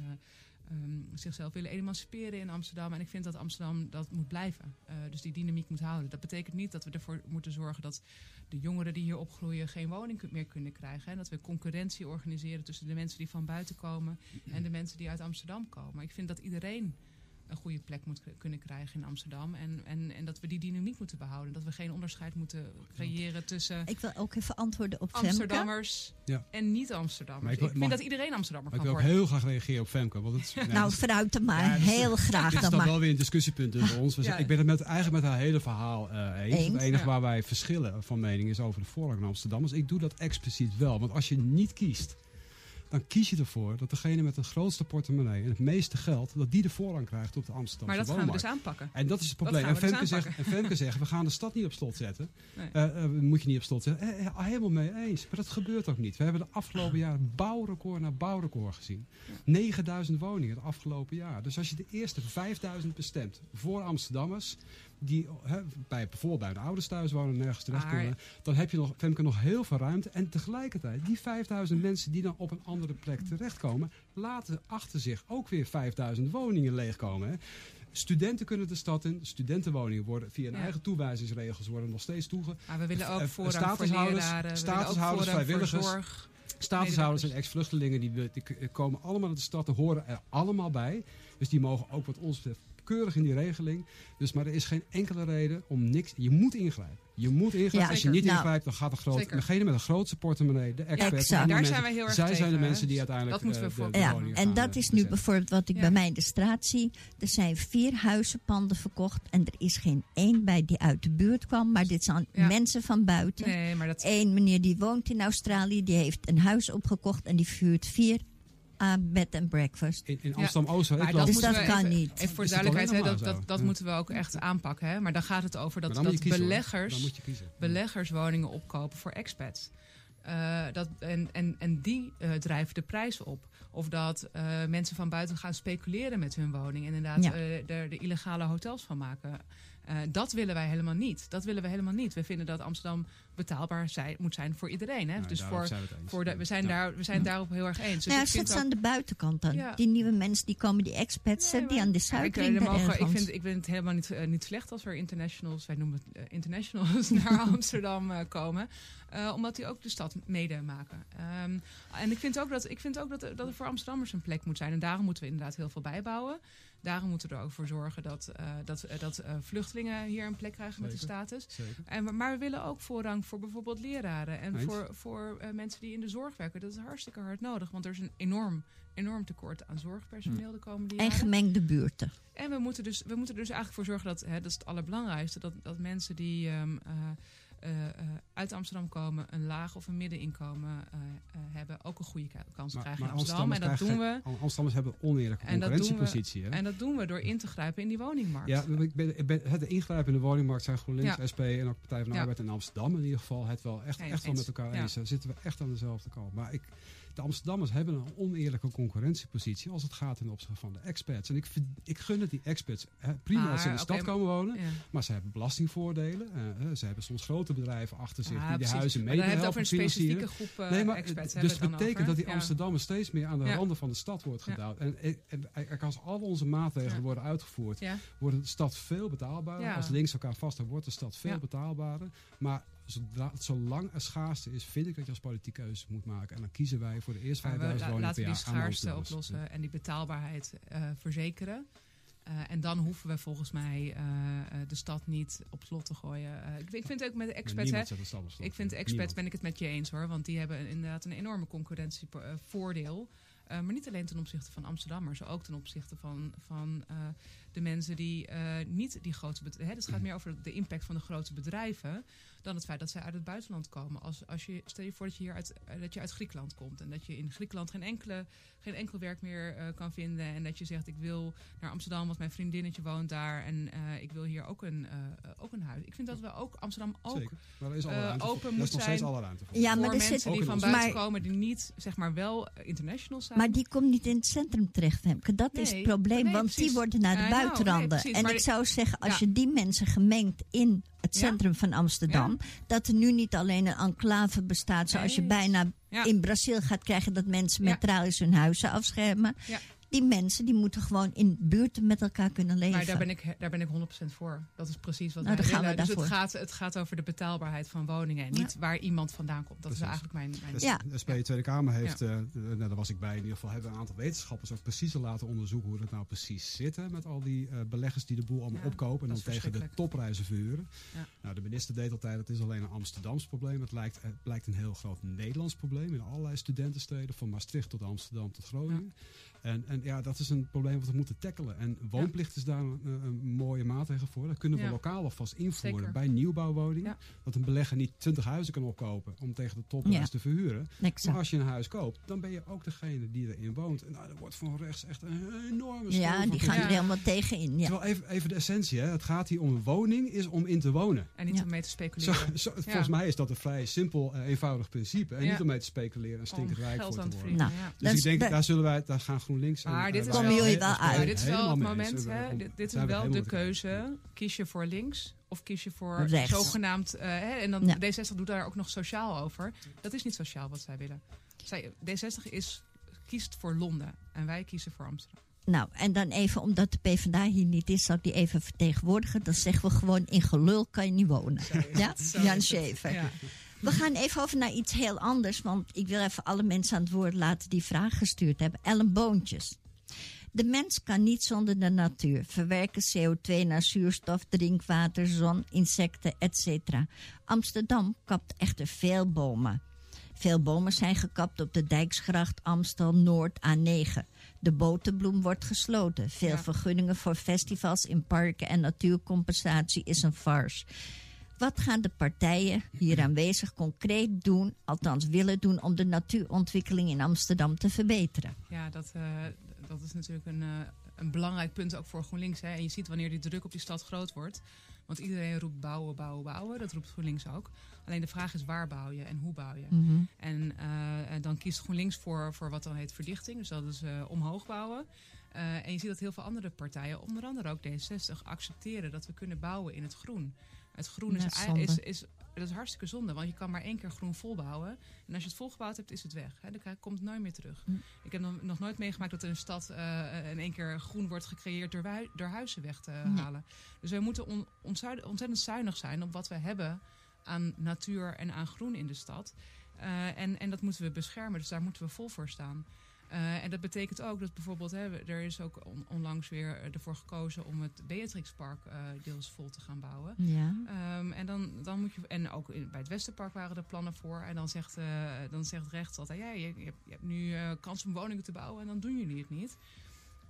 um, zichzelf willen emanciperen in Amsterdam. En ik vind dat Amsterdam dat moet blijven. Uh, dus die dynamiek moet houden. Dat betekent niet dat we ervoor moeten zorgen dat de jongeren die hier opgroeien geen woning meer kunnen krijgen. En dat we concurrentie organiseren tussen de mensen die van buiten komen en de mensen die uit Amsterdam komen. Ik vind dat iedereen een goede plek moet kunnen krijgen in Amsterdam. En, en, en dat we die dynamiek moeten behouden. Dat we geen onderscheid moeten creëren tussen... Ik wil ook even antwoorden op Amsterdammers Femke. En niet-Amsterdammers. Ik, ik vind mag, dat iedereen Amsterdammer kan worden. Ik wil ook heel graag reageren op Femke. Want het, nee, nou, vooruit dan maar. Ja, heel is, graag dan maar. Dit is dan wel weer een discussiepunt tussen ons. Ja. Ik ben het met, eigenlijk met haar hele verhaal uh, eens. eens. Het enige ja. waar wij verschillen van mening is over de voorrang van Amsterdammers. Ik doe dat expliciet wel. Want als je niet kiest... dan kies je ervoor dat degene met de grootste portemonnee en het meeste geld, dat die de voorrang krijgt op de Amsterdamse woonmarkt. Maar dat woonmarkt. gaan we dus aanpakken. En dat is het probleem. En Femke, dus zegt, en Femke zegt, we gaan de stad niet op slot zetten. Nee. Uh, uh, moet je niet op slot zetten. Uh, helemaal mee eens. Maar dat gebeurt ook niet. We hebben de afgelopen jaar bouwrecord na bouwrecord gezien. negenduizend woningen het afgelopen jaar. Dus als je de eerste vijfduizend bestemt voor Amsterdammers, die he, bij, bijvoorbeeld bij de ouders thuis wonen nergens terecht kunnen, ah, ja. dan heb je nog, Femke, nog heel veel ruimte. En tegelijkertijd, die vijfduizend mensen die dan op een andere plek terechtkomen, laten achter zich ook weer vijfduizend woningen leegkomen. Hè. Studenten kunnen de stad in, studentenwoningen worden via hun ja. eigen toewijzingsregels worden nog steeds toege. Maar we willen ook voorrang voor leraren, statushouders, vrijwilligers. Voor statushouders en ex-vluchtelingen die, die komen allemaal naar de stad, die horen er allemaal bij. Dus die mogen ook wat ons betreft keurig in die regeling. Dus, maar er is geen enkele reden om niks... Je moet ingrijpen. Je moet ingrijpen. Ja, als je niet ingrijpt, dan gaat de groot, degene met de grootste portemonnee, de experts... Ja, en daar mensen, zijn wij heel erg zij tegen, zijn de mensen die uiteindelijk... Dat moeten we voor. Ja, en dat is nu bijvoorbeeld wat ik ja. bij mij in de straat zie. Er zijn vier huizenpanden verkocht en er is geen één bij die uit de buurt kwam. Maar dit zijn ja. mensen van buiten. Nee, maar dat... Eén meneer die woont in Australië, die heeft een huis opgekocht en die vuurt vier... Uh, bed and breakfast. In, in Amsterdam-Oost. Ja. Dus dat, dat kan even, niet. Even voor de duidelijkheid, he, dat, dat, dat ja. moeten we ook echt aanpakken. Hè? Maar dan gaat het over dat, dat beleggers, beleggers woningen opkopen voor expats. Uh, dat, en, en, en die uh, drijven de prijs op. Of dat uh, mensen van buiten gaan speculeren met hun woning. En inderdaad ja. uh, er de illegale hotels van maken. Uh, dat willen wij helemaal niet. Dat willen we helemaal niet. We vinden dat Amsterdam betaalbaar zijn, moet zijn voor iedereen. Hè? Nou, dus voor, zijn we, voor de, we zijn, ja. daar, we zijn ja. daarop heel erg eens. Dus nou, zet ze aan de buitenkant dan. Ja. Die nieuwe mensen die komen, die expats, nee, die aan de Zuidring. Ja, ik, ik, vind, ik vind het helemaal niet, uh, niet slecht als er internationals, wij noemen het uh, internationals, naar Amsterdam uh, komen. Uh, omdat die ook de stad mede maken. Um, en ik vind ook, dat, ik vind ook dat, dat er voor Amsterdammers een plek moet zijn. En daarom moeten we inderdaad heel veel bijbouwen. Daarom moeten we er ook voor zorgen dat, uh, dat, uh, dat uh, vluchtelingen hier een plek krijgen zeker, met de status. En, maar we willen ook voorrang voor bijvoorbeeld leraren. En Eens? voor, voor uh, mensen die in de zorg werken. Dat is hartstikke hard nodig. Want er is een enorm, enorm tekort aan zorgpersoneel de komende jaren. En gemengde buurten. En we moeten dus, we moeten dus eigenlijk voor zorgen dat, hè, dat is het allerbelangrijkste. Dat, dat mensen die... Um, uh, uh, uit Amsterdam komen, een laag of een middeninkomen uh, uh, hebben, ook een goede kans maar, krijgen in Amsterdam. En dat doen we. Amsterdammers hebben oneerlijke concurrentiepositie. En dat, we, en dat doen we door in te grijpen in die woningmarkt. Ja, ik ben, ik ben, het ingrijpen in de woningmarkt zijn GroenLinks, ja. S P en ook Partij van de ja. Arbeid in Amsterdam in ieder geval het wel echt, ja, echt wel met elkaar ja. eens. Dan zitten we echt aan dezelfde kant. Maar ik, de Amsterdammers hebben een oneerlijke concurrentiepositie als het gaat ten opzichte van de expats. En ik, ik gun het die expats. Hè, prima ah, dat ze in de okay, stad komen wonen, ja. maar ze hebben belastingvoordelen. Uh, ze hebben soms grote bedrijven achter zich ah, die de huizen mee helpen over een specifieke groep uh, nee, maar, expats. Dus dat betekent over. dat die Amsterdammers ja. steeds meer aan de ja. randen van de stad wordt gedouwd. Ja. En, en, en, en als al onze maatregelen ja. worden uitgevoerd, ja. wordt de stad veel betaalbaarder. Ja. Als links elkaar vast, dan wordt de stad veel ja. betaalbaarder. Maar Zodra, zolang er schaarste is, vind ik dat je als politiek keuze moet maken. En dan kiezen wij voor de eerste vijfduizend woningen per jaar. Laten we die schaarste oplossen ja. en die betaalbaarheid uh, verzekeren. Uh, en dan hoeven we volgens mij uh, de stad niet op slot te gooien. Uh, ik, ik vind het ook met de expats. Nee, hè? De ik vind de expats, ben ik het met je eens hoor. Want die hebben inderdaad een enorme concurrentievoordeel. Uh, maar niet alleen ten opzichte van Amsterdammers, maar ook ten opzichte van, van uh, de mensen die uh, niet die grote bedrijven... Hè, het gaat meer over de impact van de grote bedrijven dan het feit dat zij uit het buitenland komen. Als, als je, stel je voor dat je, hier uit, dat je uit Griekenland komt en dat je in Griekenland geen, enkele, geen enkel werk meer uh, kan vinden. En dat je zegt, ik wil naar Amsterdam, want mijn vriendinnetje woont daar. En uh, ik wil hier ook een, uh, ook een huis. Ik vind dat we ook Amsterdam ook Zeker. Maar er is alle ruimte uh, open voor, moet er is nog zijn alle ruimte voor, ja, maar voor er mensen die van buiten maar... komen die niet, zeg maar wel international zijn. Maar die komt niet in het centrum terecht, Femke. Dat nee, is het probleem, nee, want precies. die worden naar de uh, buitenranden. Nou, nee, en maar ik zou zeggen, als ja. je die mensen gemengd in het centrum ja. van Amsterdam... Ja. dat er nu niet alleen een enclave bestaat... zoals nee, je bijna ja. in Brazil gaat krijgen... dat mensen met ja. trouwens hun huizen afschermen... Ja. Die mensen die moeten gewoon in buurten met elkaar kunnen leven. Maar daar ben ik, daar ben ik honderd procent voor. Dat is precies wat nou, wij willen. We dus het gaat, het gaat over de betaalbaarheid van woningen. En niet ja. waar iemand vandaan komt. Dat precies. is eigenlijk mijn... mijn... Ja. De S P Tweede Kamer heeft, ja. uh, nou, daar was ik bij in ieder geval... hebben een aantal wetenschappers ook precies laten onderzoeken... hoe dat nou precies zit. Hè, met al die uh, beleggers die de boel allemaal ja, opkopen... en dan tegen de topprijzen verhuren. Ja. Nou, de minister deed altijd, het is alleen een Amsterdams probleem. Het lijkt, het blijkt een heel groot Nederlands probleem... in allerlei studentensteden. Van Maastricht tot Amsterdam tot Groningen. Ja. En, en ja, dat is een probleem wat we moeten tackelen. En woonplicht is daar een, een mooie maatregel voor. Dat kunnen we ja. lokaal alvast invoeren Zeker. bij nieuwbouwwoningen. Ja. Dat een belegger niet twintig huizen kan opkopen om tegen de topprijs ja. te verhuren. Exact. Maar als je een huis koopt, dan ben je ook degene die erin woont. En nou, dat wordt van rechts echt een enorme storm. Ja, die gaan er helemaal tegenin. Ja. Terwijl even, even de essentie, hè. Het gaat hier om een woning, is om in te wonen. En niet ja. om mee te speculeren. Zo, zo, ja. Volgens mij is dat een vrij simpel, eenvoudig principe. En ja. niet om mee te speculeren en stinkend rijk voor te worden. Vrienden, ja. Dus ik denk, daar zullen wij, daar gaan GroenLinks. Maar dit is wel het moment, hè? Dit, dit is wel de keuze. Kies je voor links of kies je voor rechts. Zogenaamd... Uh, hè? En dan ja. D zestig doet daar ook nog sociaal over. Dat is niet sociaal wat zij willen. Zij, D zestig is, kiest voor Londen en wij kiezen voor Amsterdam. Nou, en dan even, omdat de PvdA hier niet is, zal ik die even vertegenwoordigen. Dan zeggen we gewoon, in gelul kan je niet wonen. Ja? Jan Schever. Ja. We gaan even over naar iets heel anders. Want ik wil even alle mensen aan het woord laten die vragen gestuurd hebben. Ellen Boontjes. De mens kan niet zonder de natuur. Verwerken C O twee naar zuurstof, drinkwater, zon, insecten, et cetera. Amsterdam kapt echter veel bomen. Veel bomen zijn gekapt op de Dijksgracht, Amstel, Noord, A negen. De boterbloem wordt gesloten. Veel ja. vergunningen voor festivals in parken en natuurcompensatie is een farce. Wat gaan de partijen hier aanwezig concreet doen, althans willen doen, om de natuurontwikkeling in Amsterdam te verbeteren? Ja, dat, uh, dat is natuurlijk een, uh, een belangrijk punt ook voor GroenLinks. Hè? En je ziet wanneer die druk op die stad groot wordt. Want iedereen roept bouwen, bouwen, bouwen. Dat roept GroenLinks ook. Alleen de vraag is waar bouw je en hoe bouw je. Mm-hmm. En uh, dan kiest GroenLinks voor, voor wat dan heet verdichting. Dus dat is uh, omhoog bouwen. Uh, en je ziet dat heel veel andere partijen, onder andere ook D zestig, accepteren dat we kunnen bouwen in het groen. Het groen is, is, is, is, dat is hartstikke zonde, want je kan maar één keer groen volbouwen. En als je het volgebouwd hebt, is het weg. Hè? Dan komt het nooit meer terug. Mm. Ik heb nog nooit meegemaakt dat er een stad uh, in één keer groen wordt gecreëerd door, wij, door huizen weg te nee. halen. Dus wij moeten on, ontzettend zuinig zijn op wat we hebben aan natuur en aan groen in de stad. Uh, en, en dat moeten we beschermen, dus daar moeten we vol voor staan. Uh, en dat betekent ook dat bijvoorbeeld, hè, er is ook on, onlangs weer ervoor gekozen om het Beatrixpark uh, deels vol te gaan bouwen. Ja. Um, en, dan, dan moet je, en ook in, bij het Westerpark waren er plannen voor. En dan zegt, uh, dan zegt rechts altijd, ja, je, je hebt nu uh, kans om woningen te bouwen en dan doen jullie het niet.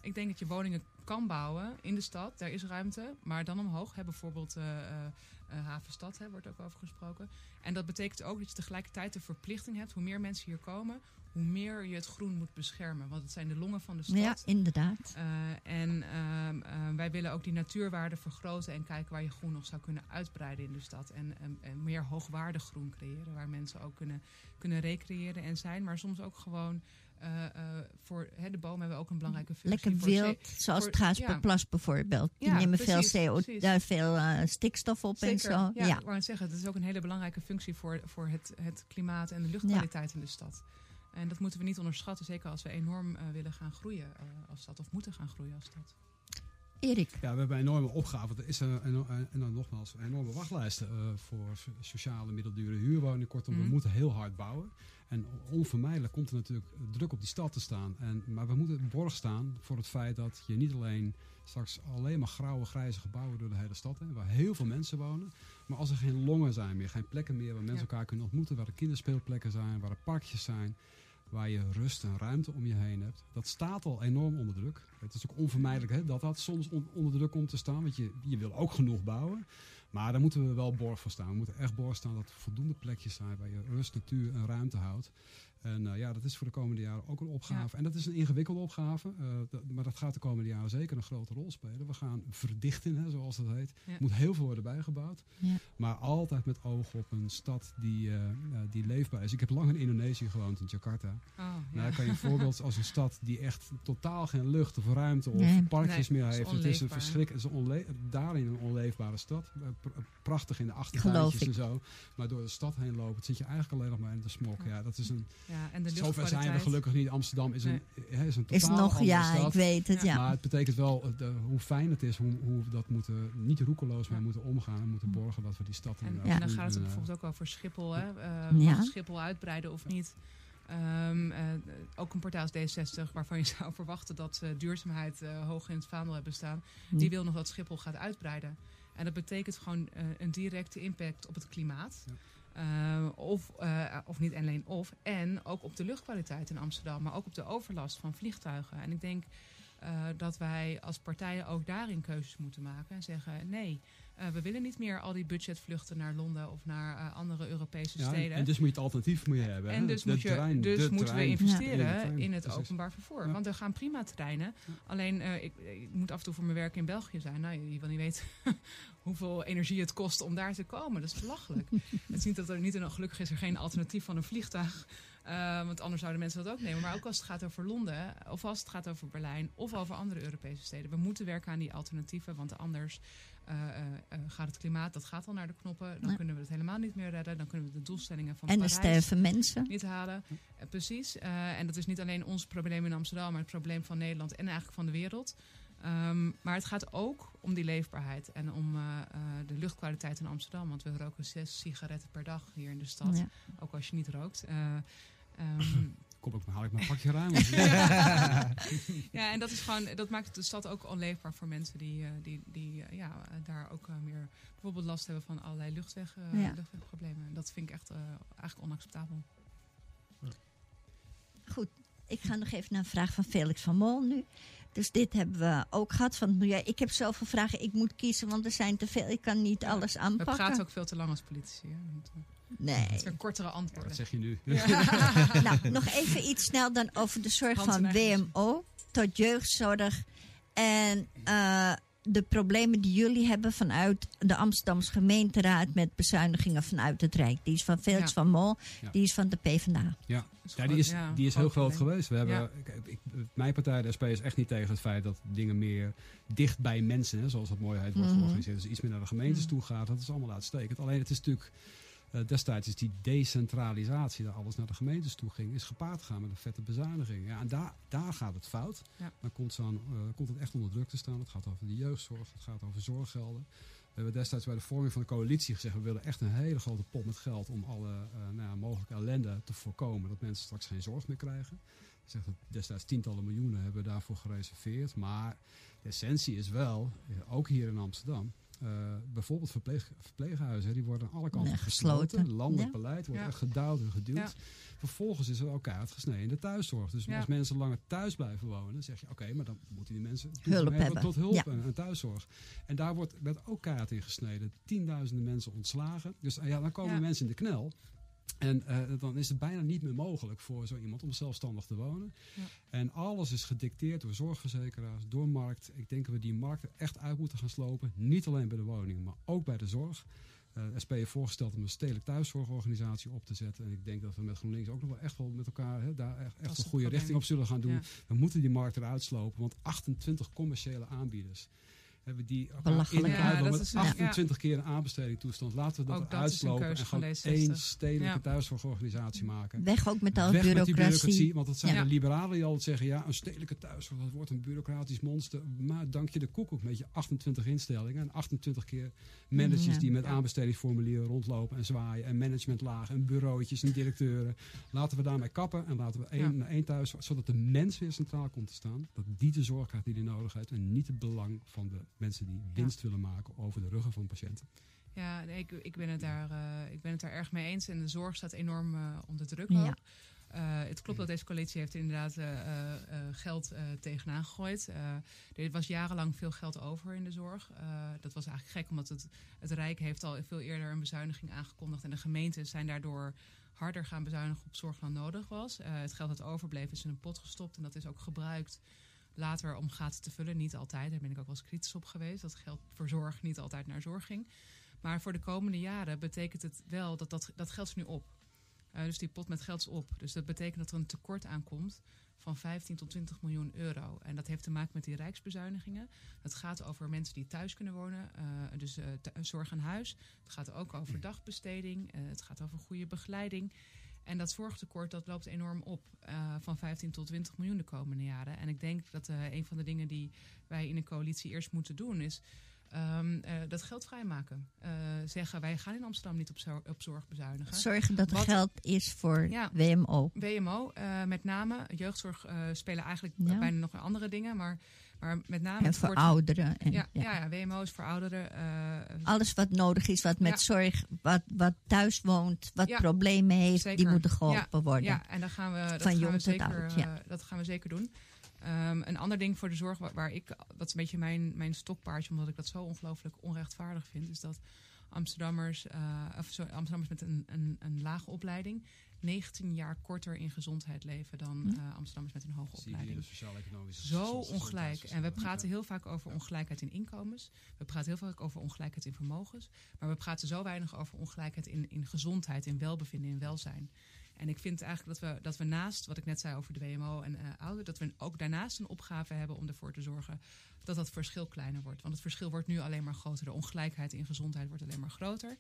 Ik denk dat je woningen kan bouwen in de stad. Daar is ruimte. Maar dan omhoog. Hè, bijvoorbeeld uh, uh, Havenstad, hè, wordt ook over gesproken. En dat betekent ook dat je tegelijkertijd de verplichting hebt. Hoe meer mensen hier komen, hoe meer je het groen moet beschermen. Want het zijn de longen van de stad. Ja, inderdaad. Uh, en uh, uh, wij willen ook die natuurwaarde vergroten. En kijken waar je groen nog zou kunnen uitbreiden in de stad. En, en, en meer hoogwaardig groen creëren. Waar mensen ook kunnen, kunnen recreëren en zijn. Maar soms ook gewoon... Uh, uh, voor hè, de bomen hebben we ook een belangrijke functie. Lekker wild, voor zoals het Gaasperplas ja. bijvoorbeeld. Die ja, nemen precies, veel, C O, uh, veel uh, stikstof op. Zeker, en zo. Ja, ja. Ik wou het zeggen, het is ook een hele belangrijke functie voor, voor het, het klimaat en de luchtkwaliteit ja. in de stad. En dat moeten we niet onderschatten, zeker als we enorm uh, willen gaan groeien uh, als stad. Of moeten gaan groeien als stad. Erik? Ja, we hebben een enorme opgave. Er is er en dan nogmaals een enorme wachtlijsten uh, voor sociale middeldure huurwoningen. Kortom, mm. we moeten heel hard bouwen. En onvermijdelijk komt er natuurlijk druk op die stad te staan. En, maar we moeten borg staan voor het feit dat je niet alleen straks alleen maar grauwe, grijze gebouwen door de hele stad hebt. Waar heel veel mensen wonen. Maar als er geen longen zijn meer, geen plekken meer waar mensen ja. elkaar kunnen ontmoeten. Waar er kinderspeelplekken zijn, waar er parkjes zijn. Waar je rust en ruimte om je heen hebt. Dat staat al enorm onder druk. Het is ook onvermijdelijk hè, dat dat soms on- onder druk komt te staan. Want je, je wil ook genoeg bouwen. Maar daar moeten we wel borg voor staan. We moeten echt borg staan dat er voldoende plekjes zijn waar je rust, natuur en ruimte houdt. En uh, ja, dat is voor de komende jaren ook een opgave. Ja. En dat is een ingewikkelde opgave. Uh, dat, maar dat gaat de komende jaren zeker een grote rol spelen. We gaan verdichten, hè, zoals dat heet. Ja. Er moet heel veel worden bijgebouwd. Ja. Maar altijd met oog op een stad die, uh, die leefbaar is. Ik heb lang in Indonesië gewoond, in Jakarta. Oh, ja. Nou, dan kan je bijvoorbeeld als een stad die echt totaal geen lucht of ruimte of nee. parkjes nee, meer heeft. Het is een verschrik. Het is een onle- daarin een onleefbare stad. Prachtig in de achtertuintjes en zo. Maar door de stad heen lopen, zit je eigenlijk alleen nog maar in de smok. Ja, dat is een... Ja, en de zover zijn we gelukkig niet. Amsterdam is nee. een, he, is een totaal is nog, andere ja, stad. Ik weet het, ja. Maar het betekent wel de, hoe fijn het is, hoe, hoe we dat moeten, niet roekeloos mee moeten omgaan. En moeten borgen dat we die stad... En, en dan gaat het bijvoorbeeld ook over Schiphol. Hè? Uh, ja. Schiphol uitbreiden of niet. Um, uh, ook een partij als D zesenzestig, waarvan je zou verwachten dat ze duurzaamheid uh, hoog in het vaandel hebben staan. Nee. Die wil nog dat Schiphol gaat uitbreiden. En dat betekent gewoon uh, een directe impact op het klimaat. Ja. Uh, of, uh, of niet alleen of. En ook op de luchtkwaliteit in Amsterdam. Maar ook op de overlast van vliegtuigen. En ik denk uh, dat wij als partijen ook daarin keuzes moeten maken. En zeggen nee, uh, we willen niet meer al die budgetvluchten naar Londen of naar uh, andere Europese ja, steden. En dus moet je het alternatief moet je hebben. En dus, moet je, terrein, dus moeten we investeren ja. in het openbaar vervoer. Ja. Want er gaan prima terreinen. Ja. Alleen, uh, ik, ik moet af en toe voor mijn werk in België zijn. Nou, je, je wil niet weten... hoeveel energie het kost om daar te komen. Dat is belachelijk. Het is niet dat er niet een gelukkig is er geen alternatief van een vliegtuig. Uh, want anders zouden mensen dat ook nemen. Maar ook als het gaat over Londen, of als het gaat over Berlijn, of over andere Europese steden. We moeten werken aan die alternatieven, want anders uh, uh, gaat het klimaat, dat gaat al naar de knoppen. Dan ja. kunnen we het helemaal niet meer redden. Dan kunnen we de doelstellingen van en Parijs sterven mensen. niet halen. Uh, precies. Uh, en dat is niet alleen ons probleem in Amsterdam, maar het probleem van Nederland en eigenlijk van de wereld. Um, maar het gaat ook om die leefbaarheid en om uh, uh, de luchtkwaliteit in Amsterdam. Want we roken zes sigaretten per dag hier in de stad. Ja. Ook als je niet rookt. Uh, um... Kom, ik, haal ik mijn pakje ruim. ja. ja, en dat, is gewoon, dat maakt de stad ook onleefbaar voor mensen die, uh, die, die uh, ja, daar ook uh, meer bijvoorbeeld last hebben van allerlei luchtweg, uh, ja. luchtwegproblemen. Dat vind ik echt uh, eigenlijk onacceptabel. Ja. Goed, ik ga nog even naar een vraag van Felix van Mol nu. Dus dit hebben we ook gehad van het milieu. Ik heb zoveel vragen, ik moet kiezen, want er zijn te veel. Ik kan niet ja, alles aanpakken. Het gaat ook veel te lang als politici. Hè? Nee. Het zijn kortere antwoorden. Wat zeg je nu? Ja. Ja. Nou, nog even iets snel dan over de zorg van W M O tot jeugdzorg. En uh, de problemen die jullie hebben vanuit de Amsterdamse gemeenteraad met bezuinigingen vanuit het Rijk. Die is van Veelts ja. van Mol, ja. die is van de PvdA. Ja. Ja, die is, ja, die is heel groot geweest. We hebben, ja. ik, ik, mijn partij, de S P, is echt niet tegen het feit dat dingen meer dicht bij mensen, hè, zoals dat mooi heet, wordt mm-hmm. georganiseerd. Dus iets meer naar de gemeentes mm-hmm. toe gaat, dat is allemaal uitstekend. Alleen het is natuurlijk, uh, destijds is die decentralisatie, dat alles naar de gemeentes toe ging, is gepaard gegaan met een vette bezuiniging. Ja, en daar, daar gaat het fout. Ja. Dan komt, zo'n, uh, komt het echt onder druk te staan. Het gaat over de jeugdzorg, het gaat over zorggelden. We hebben destijds bij de vorming van de coalitie gezegd, we willen echt een hele grote pot met geld om alle uh, nou ja, mogelijke ellende te voorkomen. Dat mensen straks geen zorg meer krijgen. Ik zeg dat destijds tientallen miljoenen hebben we daarvoor gereserveerd. Maar de essentie is wel, ook hier in Amsterdam, Uh, bijvoorbeeld verpleeg, verpleeghuizen, die worden aan alle kanten nee, gesloten. gesloten. Landelijk ja. beleid wordt ja. echt gedouwd en geduwd. Ja. Vervolgens is er ook kaart gesneden in de thuiszorg. Dus ja. als mensen langer thuis blijven wonen, zeg je oké, okay, maar dan moeten die mensen hulp hebben. tot hulp ja. en, en thuiszorg. En daar wordt, werd ook kaart in gesneden. Tienduizenden mensen ontslagen. Dus ja, dan komen ja. mensen in de knel. En uh, dan is het bijna niet meer mogelijk voor zo iemand om zelfstandig te wonen. Ja. En alles is gedicteerd door zorgverzekeraars, door markt. Ik denk dat we die markt echt uit moeten gaan slopen. Niet alleen bij de woning, maar ook bij de zorg. Uh, S P heeft voorgesteld om een stedelijk thuiszorgorganisatie op te zetten. En ik denk dat we met GroenLinks ook nog wel echt wel met elkaar hè, daar echt, echt een goede richting op zullen gaan doen. Ja. We moeten die markt eruit slopen, want achtentwintig commerciële aanbieders... hebben die in ja, dat met is een, achtentwintig ja. keer een aanbesteding toestand. Laten we dat, dat uitslopen en gewoon één stedelijke ja. thuiszorgorganisatie maken. Weg ook met al Weg bureaucratie. Met die bureaucratie. Want dat zijn ja. de liberalen die altijd zeggen... ja, een stedelijke thuiszorg, dat wordt een bureaucratisch monster. Maar dank je de koekoek met je achtentwintig instellingen... en achtentwintig keer managers ja. die met aanbestedingsformulieren rondlopen en zwaaien... en managementlagen en bureautjes en directeuren. Laten we daarmee kappen en laten we één ja. naar één thuiszorg... zodat de mens weer centraal komt te staan. Dat die de zorg krijgt die die nodig heeft... en niet het belang van de... mensen die winst ja. willen maken over de ruggen van patiënten. Ja, nee, ik, ik, ben het daar, uh, ik ben het daar erg mee eens. En de zorg staat enorm uh, onder druk ook. Ja. Uh, het klopt dat deze coalitie heeft inderdaad uh, uh, geld uh, tegenaan gegooid. Uh, er was jarenlang veel geld over in de zorg. Uh, dat was eigenlijk gek, omdat het, het Rijk heeft al veel eerder een bezuiniging aangekondigd. En de gemeenten zijn daardoor harder gaan bezuinigen op zorg dan nodig was. Uh, het geld dat overbleef is in een pot gestopt en dat is ook gebruikt... later om gaten te vullen. Niet altijd, daar ben ik ook wel eens kritisch op geweest. Dat geld voor zorg niet altijd naar zorg ging. Maar voor de komende jaren betekent het wel dat dat, dat geld is nu op. Uh, dus die pot met geld is op. Dus dat betekent dat er een tekort aankomt van vijftien tot twintig miljoen euro. En dat heeft te maken met die rijksbezuinigingen. Het gaat over mensen die thuis kunnen wonen. Uh, dus uh, zorg aan huis. Het gaat ook over dagbesteding. Uh, het gaat over goede begeleiding. En dat zorgtekort dat loopt enorm op uh, van vijftien tot twintig miljoen de komende jaren. En ik denk dat uh, een van de dingen die wij in de coalitie eerst moeten doen is um, uh, dat geld vrijmaken. Uh, zeggen wij gaan in Amsterdam niet op, zo- op zorg bezuinigen. Zorgen dat er Wat, geld is voor ja, W M O. W M O uh, met name. Jeugdzorg uh, spelen eigenlijk ja. bijna nog andere dingen, maar... Maar met name en voor wordt... ouderen. En, ja, ja. ja, W M O's voor ouderen. Uh... Alles wat nodig is, wat met ja. zorg, wat, wat thuis woont, wat ja. problemen heeft, zeker. die moeten geholpen ja. worden. Ja, en dat gaan we, dat Van gaan jong we zeker, tot oud, ja. uh, dat gaan we zeker doen. Um, een ander ding voor de zorg, waar, waar ik, dat is een beetje mijn, mijn stokpaardje, omdat ik dat zo ongelooflijk onrechtvaardig vind, is dat Amsterdammers, uh, of sorry, Amsterdammers met een, een, een lage opleiding negentien jaar korter in gezondheid leven dan uh, Amsterdammers met een hoge opleiding. Zo ongelijk. En we praten heel vaak over ongelijkheid in inkomens. We praten heel vaak over ongelijkheid in vermogens. Maar we praten zo weinig over ongelijkheid in, in gezondheid, in welbevinden, in welzijn. En ik vind eigenlijk dat we, dat we naast, wat ik net zei over de W M O en uh, ouderen... dat we ook daarnaast een opgave hebben om ervoor te zorgen dat dat verschil kleiner wordt. Want het verschil wordt nu alleen maar groter. De ongelijkheid in gezondheid wordt alleen maar groter.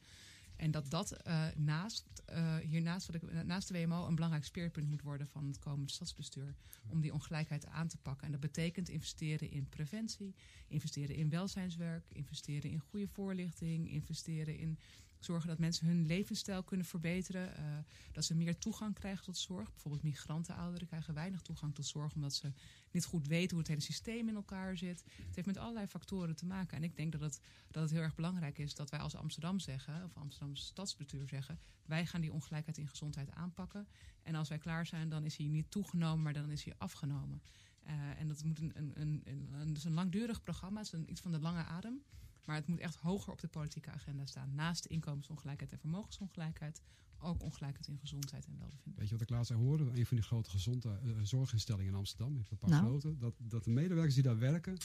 En dat dat uh, naast, uh, hiernaast, wat ik, naast de W M O een belangrijk speerpunt moet worden van het komende stadsbestuur. Om die ongelijkheid aan te pakken. En dat betekent investeren in preventie, investeren in welzijnswerk, investeren in goede voorlichting, investeren in... zorgen dat mensen hun levensstijl kunnen verbeteren. Uh, dat ze meer toegang krijgen tot zorg. Bijvoorbeeld migrantenouderen krijgen weinig toegang tot zorg... omdat ze niet goed weten hoe het hele systeem in elkaar zit. Het heeft met allerlei factoren te maken. En ik denk dat het, dat het heel erg belangrijk is dat wij als Amsterdam zeggen... of Amsterdamse stadsbestuur zeggen... wij gaan die ongelijkheid in gezondheid aanpakken. En als wij klaar zijn, dan is hij niet toegenomen, maar dan is hij afgenomen. Uh, en dat moet een, een, een, een, een, dus een langdurig programma. Het is een, iets van de lange adem. Maar het moet echt hoger op de politieke agenda staan. Naast de inkomensongelijkheid en vermogensongelijkheid... ook ongelijkheid in gezondheid en welbevinden. Weet je wat ik laatst hoorde? Een van die grote gezondheid, uh, zorginstellingen in Amsterdam... heeft een paar nou. grote, dat, dat de medewerkers die daar werken...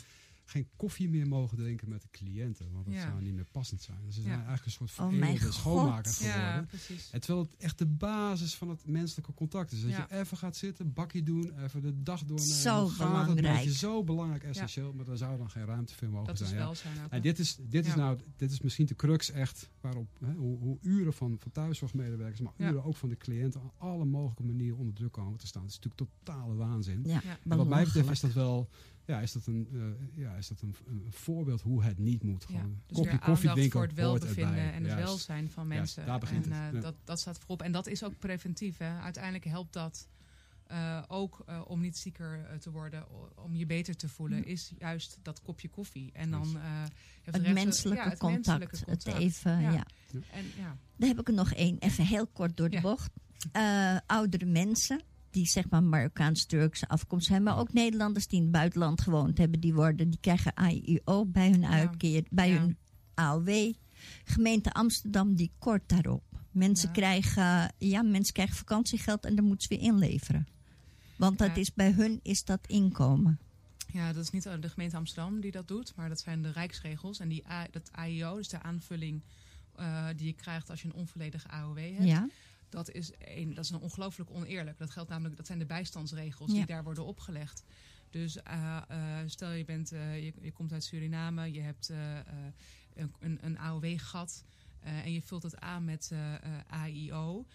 geen koffie meer mogen drinken met de cliënten. Want dat ja. zou niet meer passend zijn. Dus ze zijn ja. eigenlijk een soort vereeuwde oh schoonmaker geworden. Ja, en terwijl het echt de basis van het menselijke contact is. Dat ja. je even gaat zitten, bakkie doen, even de dag doornemen. Zo belangrijk. Het zo belangrijk, essentieel. Ja. Maar daar zou dan geen ruimte voor mogen dat zijn. Ja. zijn en dit is, dit, ja. is nou, dit is misschien de crux echt. Waarop hè, hoe, hoe uren van, van thuiszorgmedewerkers, maar uren ja. ook van de cliënten... op alle mogelijke manieren onder druk komen te staan. Dat is natuurlijk totale waanzin. Ja. Ja. En wat mij betreft is dat wel... Ja, is dat, een, uh, ja, is dat een, een voorbeeld hoe het niet moet? Gewoon ja, dus kopje koffie drinken voor het welbevinden en het Juist. welzijn van mensen. Juist, daar begint en, uh, het. Ja. dat, dat staat voorop. En dat is ook preventief. Hè. Uiteindelijk helpt dat Uh, ook uh, om niet zieker uh, te worden, om je beter te voelen, is juist dat kopje koffie. En dan uh, het, de rest, menselijke, ja, het contact, menselijke contact. Het even, ja. ja. ja. En, ja. Daar heb ik er nog één, even heel kort door de ja. bocht. Uh, oudere mensen die zeg maar Marokkaans-Turkse afkomst hebben, maar ook Nederlanders die in het buitenland gewoond hebben, die worden, die krijgen A I O bij hun ja. uitkeer, bij ja. hun A O W. Gemeente Amsterdam die kort daarop. Mensen, ja. krijgen, ja, mensen krijgen vakantiegeld en dan moeten ze weer inleveren. Want dat ja. is, bij hun is dat inkomen. Ja, dat is niet de gemeente Amsterdam die dat doet, maar dat zijn de Rijksregels. En die A, dat A I O, dus de aanvulling uh, die je krijgt als je een onvolledige A O W hebt. Ja. Dat is een, dat is een ongelooflijk oneerlijk. Dat geldt namelijk, dat zijn de bijstandsregels ja. die daar worden opgelegd. Dus uh, uh, stel je, bent, uh, je, je komt uit Suriname, je hebt uh, een, een, een A O W-gat uh, en je vult het aan met uh, A I O.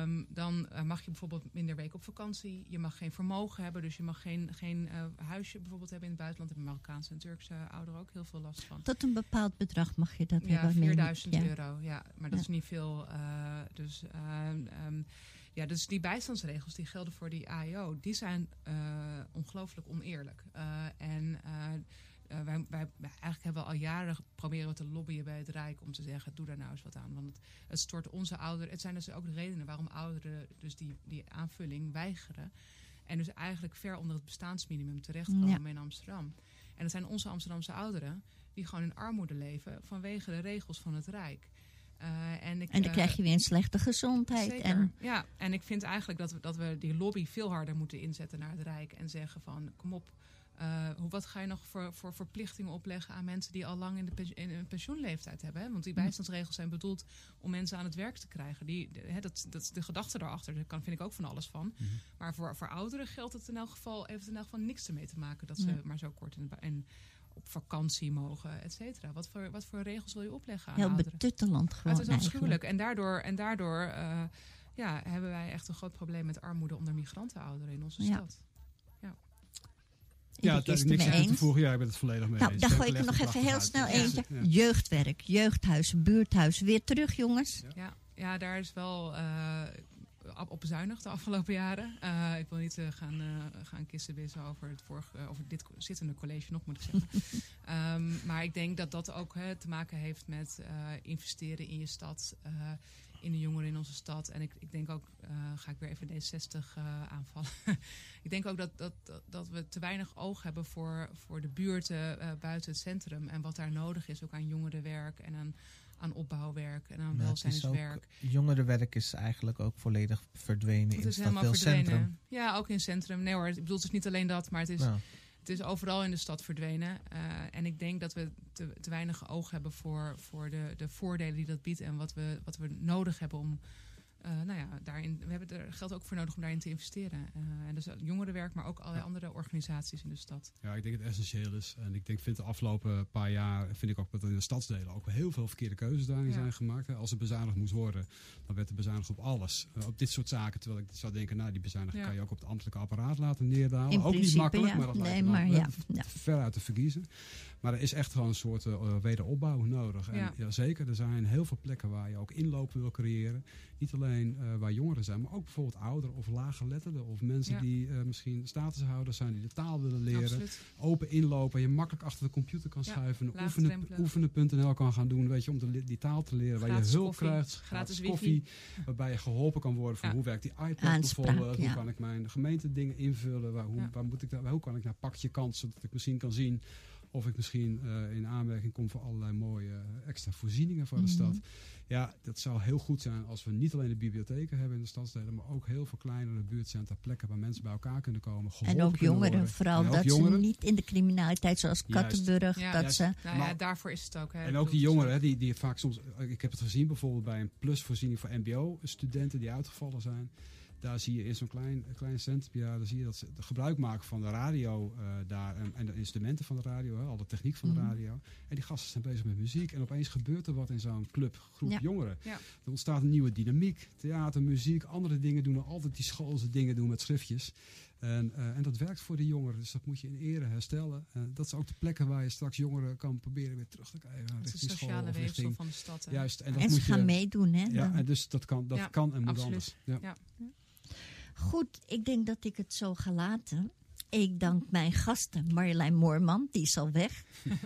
Um, dan uh, mag je bijvoorbeeld minder weken op vakantie. Je mag geen vermogen hebben. Dus je mag geen, geen uh, huisje bijvoorbeeld hebben in het buitenland. Hebben Marokkaanse en Turkse ouderen ook heel veel last van. Tot een bepaald bedrag mag je dat ja, hebben. vierduizend ja. euro. Ja, maar dat ja. is niet veel. Uh, dus, uh, um, ja, dus die bijstandsregels die gelden voor die A I O, die zijn uh, ongelooflijk oneerlijk. Uh, en uh, Uh, wij, wij, eigenlijk hebben we al jaren proberen we te lobbyen bij het Rijk om te zeggen, doe daar nou eens wat aan. Want het, het stort onze ouderen. Het zijn dus ook de redenen waarom ouderen dus die, die aanvulling weigeren. En dus eigenlijk ver onder het bestaansminimum terechtkomen ja. in Amsterdam. En dat zijn onze Amsterdamse ouderen die gewoon in armoede leven vanwege de regels van het Rijk. Uh, en, ik, en dan uh, krijg je weer een slechte gezondheid. Zeker. En... Ja, en ik vind eigenlijk dat we, dat we die lobby veel harder moeten inzetten naar het Rijk. En zeggen van, kom op. Uh, wat ga je nog voor, voor verplichtingen opleggen aan mensen die al lang in, de pens- in een pensioenleeftijd hebben? Hè? Want die bijstandsregels zijn bedoeld om mensen aan het werk te krijgen. Die, de, hè, dat, dat, de gedachte daarachter, daar kan, vind ik ook van alles van. Mm-hmm. Maar voor, voor ouderen geldt het in elk geval, heeft het in elk geval niks ermee te maken dat ze mm-hmm. maar zo kort in, in, op vakantie mogen, et cetera. Wat voor, wat voor regels wil je opleggen aan Heel ouderen? Heel betuttelend gewoon. Het is afschuwelijk. En daardoor... En daardoor uh, ja, hebben wij echt een groot probleem met armoede onder migrantenouderen in onze ja. stad. Ja, daar is niks mee eens. Vorig jaar ben ik het volledig mee nou, eens. Dan gooi ik er nog even heel snel eentje. Ja. Jeugdwerk, jeugdhuizen, buurthuizen. Weer terug, jongens. Ja, ja daar is wel uh, op bezuinigd de afgelopen jaren. Uh, ik wil niet uh, gaan, uh, gaan kissenbissen over, het vorige, uh, over dit zittende college nog, moet ik zeggen. um, maar ik denk dat dat ook he, te maken heeft met uh, investeren in je stad... Uh, in de jongeren in onze stad. En ik, ik denk ook, uh, ga ik weer even D zesenzestig uh, aanvallen. Ik denk ook dat, dat, dat we te weinig oog hebben voor, voor de buurten uh, buiten het centrum. En wat daar nodig is, ook aan jongerenwerk en aan, aan opbouwwerk en aan maar welzijnswerk. Is ook, jongerenwerk is eigenlijk ook volledig verdwenen het in het stad. Veel centrum. Ja, ook in het centrum. Nee hoor, ik bedoel, het is niet alleen dat, maar het is... Nou. Het is overal in de stad verdwenen. Uh, en ik denk dat we te, te weinig oog hebben voor, voor de, de voordelen die dat biedt. En wat we, wat we nodig hebben om... Uh, nou ja, daarin, we hebben er geld ook voor nodig om daarin te investeren. Uh, en dus jongerenwerk, maar ook allerlei ja. andere organisaties in de stad. Ja, ik denk het essentieel is. En ik denk, vind de afgelopen paar jaar, vind ik ook dat in de stadsdelen ook heel veel verkeerde keuzes daarin ja. zijn gemaakt. Als er bezuinigd moest worden, dan werd er bezuinigd op alles. Uh, op dit soort zaken. Terwijl ik zou denken, nou die bezuiniging ja. kan je ook op het ambtelijke apparaat laten neerdalen. In ook principe, niet makkelijk, ja. maar dat nee, lijkt maar, ja. ja. ver uit te verkiezen. Maar er is echt gewoon een soort uh, wederopbouw nodig. En ja. ja, zeker, er zijn heel veel plekken waar je ook inlopen wil creëren. Niet alleen Uh, waar jongeren zijn, maar ook bijvoorbeeld ouderen of laaggeletterden of mensen ja. die uh, misschien statushouders zijn, die de taal willen leren. Absoluut. Open inlopen, je makkelijk achter de computer kan ja, schuiven, oefenen punt n l kan gaan doen, weet je, om de, die taal te leren, gratis waar je hulp koffie, krijgt, gratis koffie, wifi. Waarbij je geholpen kan worden van ja. hoe werkt die iPad Aanspraak, bijvoorbeeld, ja. hoe kan ik mijn gemeente dingen invullen, waar, hoe, ja. waar moet ik, daar, hoe kan ik naar pakje kans, zodat ik misschien kan zien of ik misschien uh, in aanmerking kom voor allerlei mooie extra voorzieningen voor de mm-hmm. stad. Ja, dat zou heel goed zijn als we niet alleen de bibliotheken hebben in de stadsdelen, maar ook heel veel kleinere buurtcentra, plekken waar mensen bij elkaar kunnen komen. En ook jongeren, worden. vooral en dat jongeren. ze niet in de criminaliteit zoals Kattenburg. Ja, dat ja, ze, nou ja, daarvoor is het ook. Hè, en ook die jongeren, hè, die, die vaak soms, ik heb het gezien bijvoorbeeld bij een plusvoorziening voor M B O-studenten die uitgevallen zijn. Daar zie je in zo'n klein, klein centrum, ja, daar zie je dat ze gebruik maken van de radio uh, daar en, en de instrumenten van de radio, hè, al de techniek van mm. de radio. En die gasten zijn bezig met muziek en opeens gebeurt er wat in zo'n clubgroep ja. jongeren. Ja. Er ontstaat een nieuwe dynamiek. Theater, muziek, andere dingen doen dan altijd die schoolse dingen doen met schriftjes. En, uh, en dat werkt voor de jongeren, dus dat moet je in ere herstellen. Uh, dat zijn ook de plekken waar je straks jongeren kan proberen weer terug te krijgen. Dat is de sociale weefsel van de stad. Hè? Juist, en dat en moet ze gaan je, meedoen. Hè, ja, en dus dat kan, dat ja, kan en moet absoluut. anders. Ja. Ja. Goed, ik denk dat ik het zo ga laten. Ik dank mijn gasten. Marjolein Moorman, die is al weg.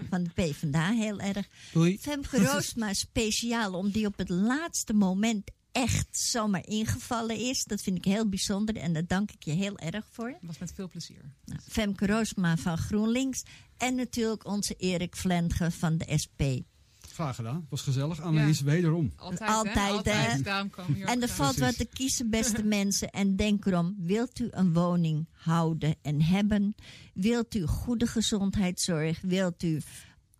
Van de PvdA, heel erg. Doei. Femke Roosma, speciaal, omdat die op het laatste moment echt zomaar ingevallen is. Dat vind ik heel bijzonder en daar dank ik je heel erg voor. Dat was met veel plezier. Nou, Femke Roosma van GroenLinks. En natuurlijk onze Erik Vlentgen van de S P. Graag gedaan. Het was gezellig. Anaïs, ja. Wederom. Altijd, Altijd, hè? Altijd. Altijd. En er valt wat te kiezen, beste mensen. En denk erom, wilt u een woning houden en hebben? Wilt u goede gezondheidszorg? Wilt u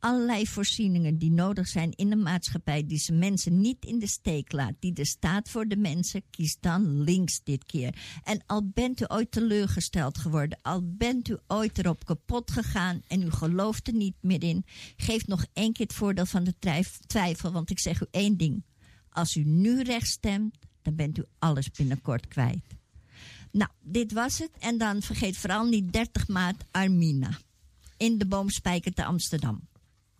allerlei voorzieningen die nodig zijn in de maatschappij, die ze mensen niet in de steek laat, die er staat voor de mensen, kies dan links dit keer. En al bent u ooit teleurgesteld geworden, al bent u ooit erop kapot gegaan en u gelooft er niet meer in, geef nog één keer het voordeel van de twijf, twijfel, want ik zeg u één ding. Als u nu rechts stemt, dan bent u alles binnenkort kwijt. Nou, dit was het. En dan vergeet vooral niet dertig maart Armina in de Boomspijker te Amsterdam.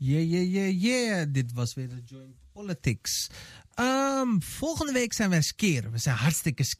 Yeah, yeah, yeah, yeah. Dit was weer de Joint Politics. Um, volgende week zijn wij skeer. We zijn hartstikke skeer.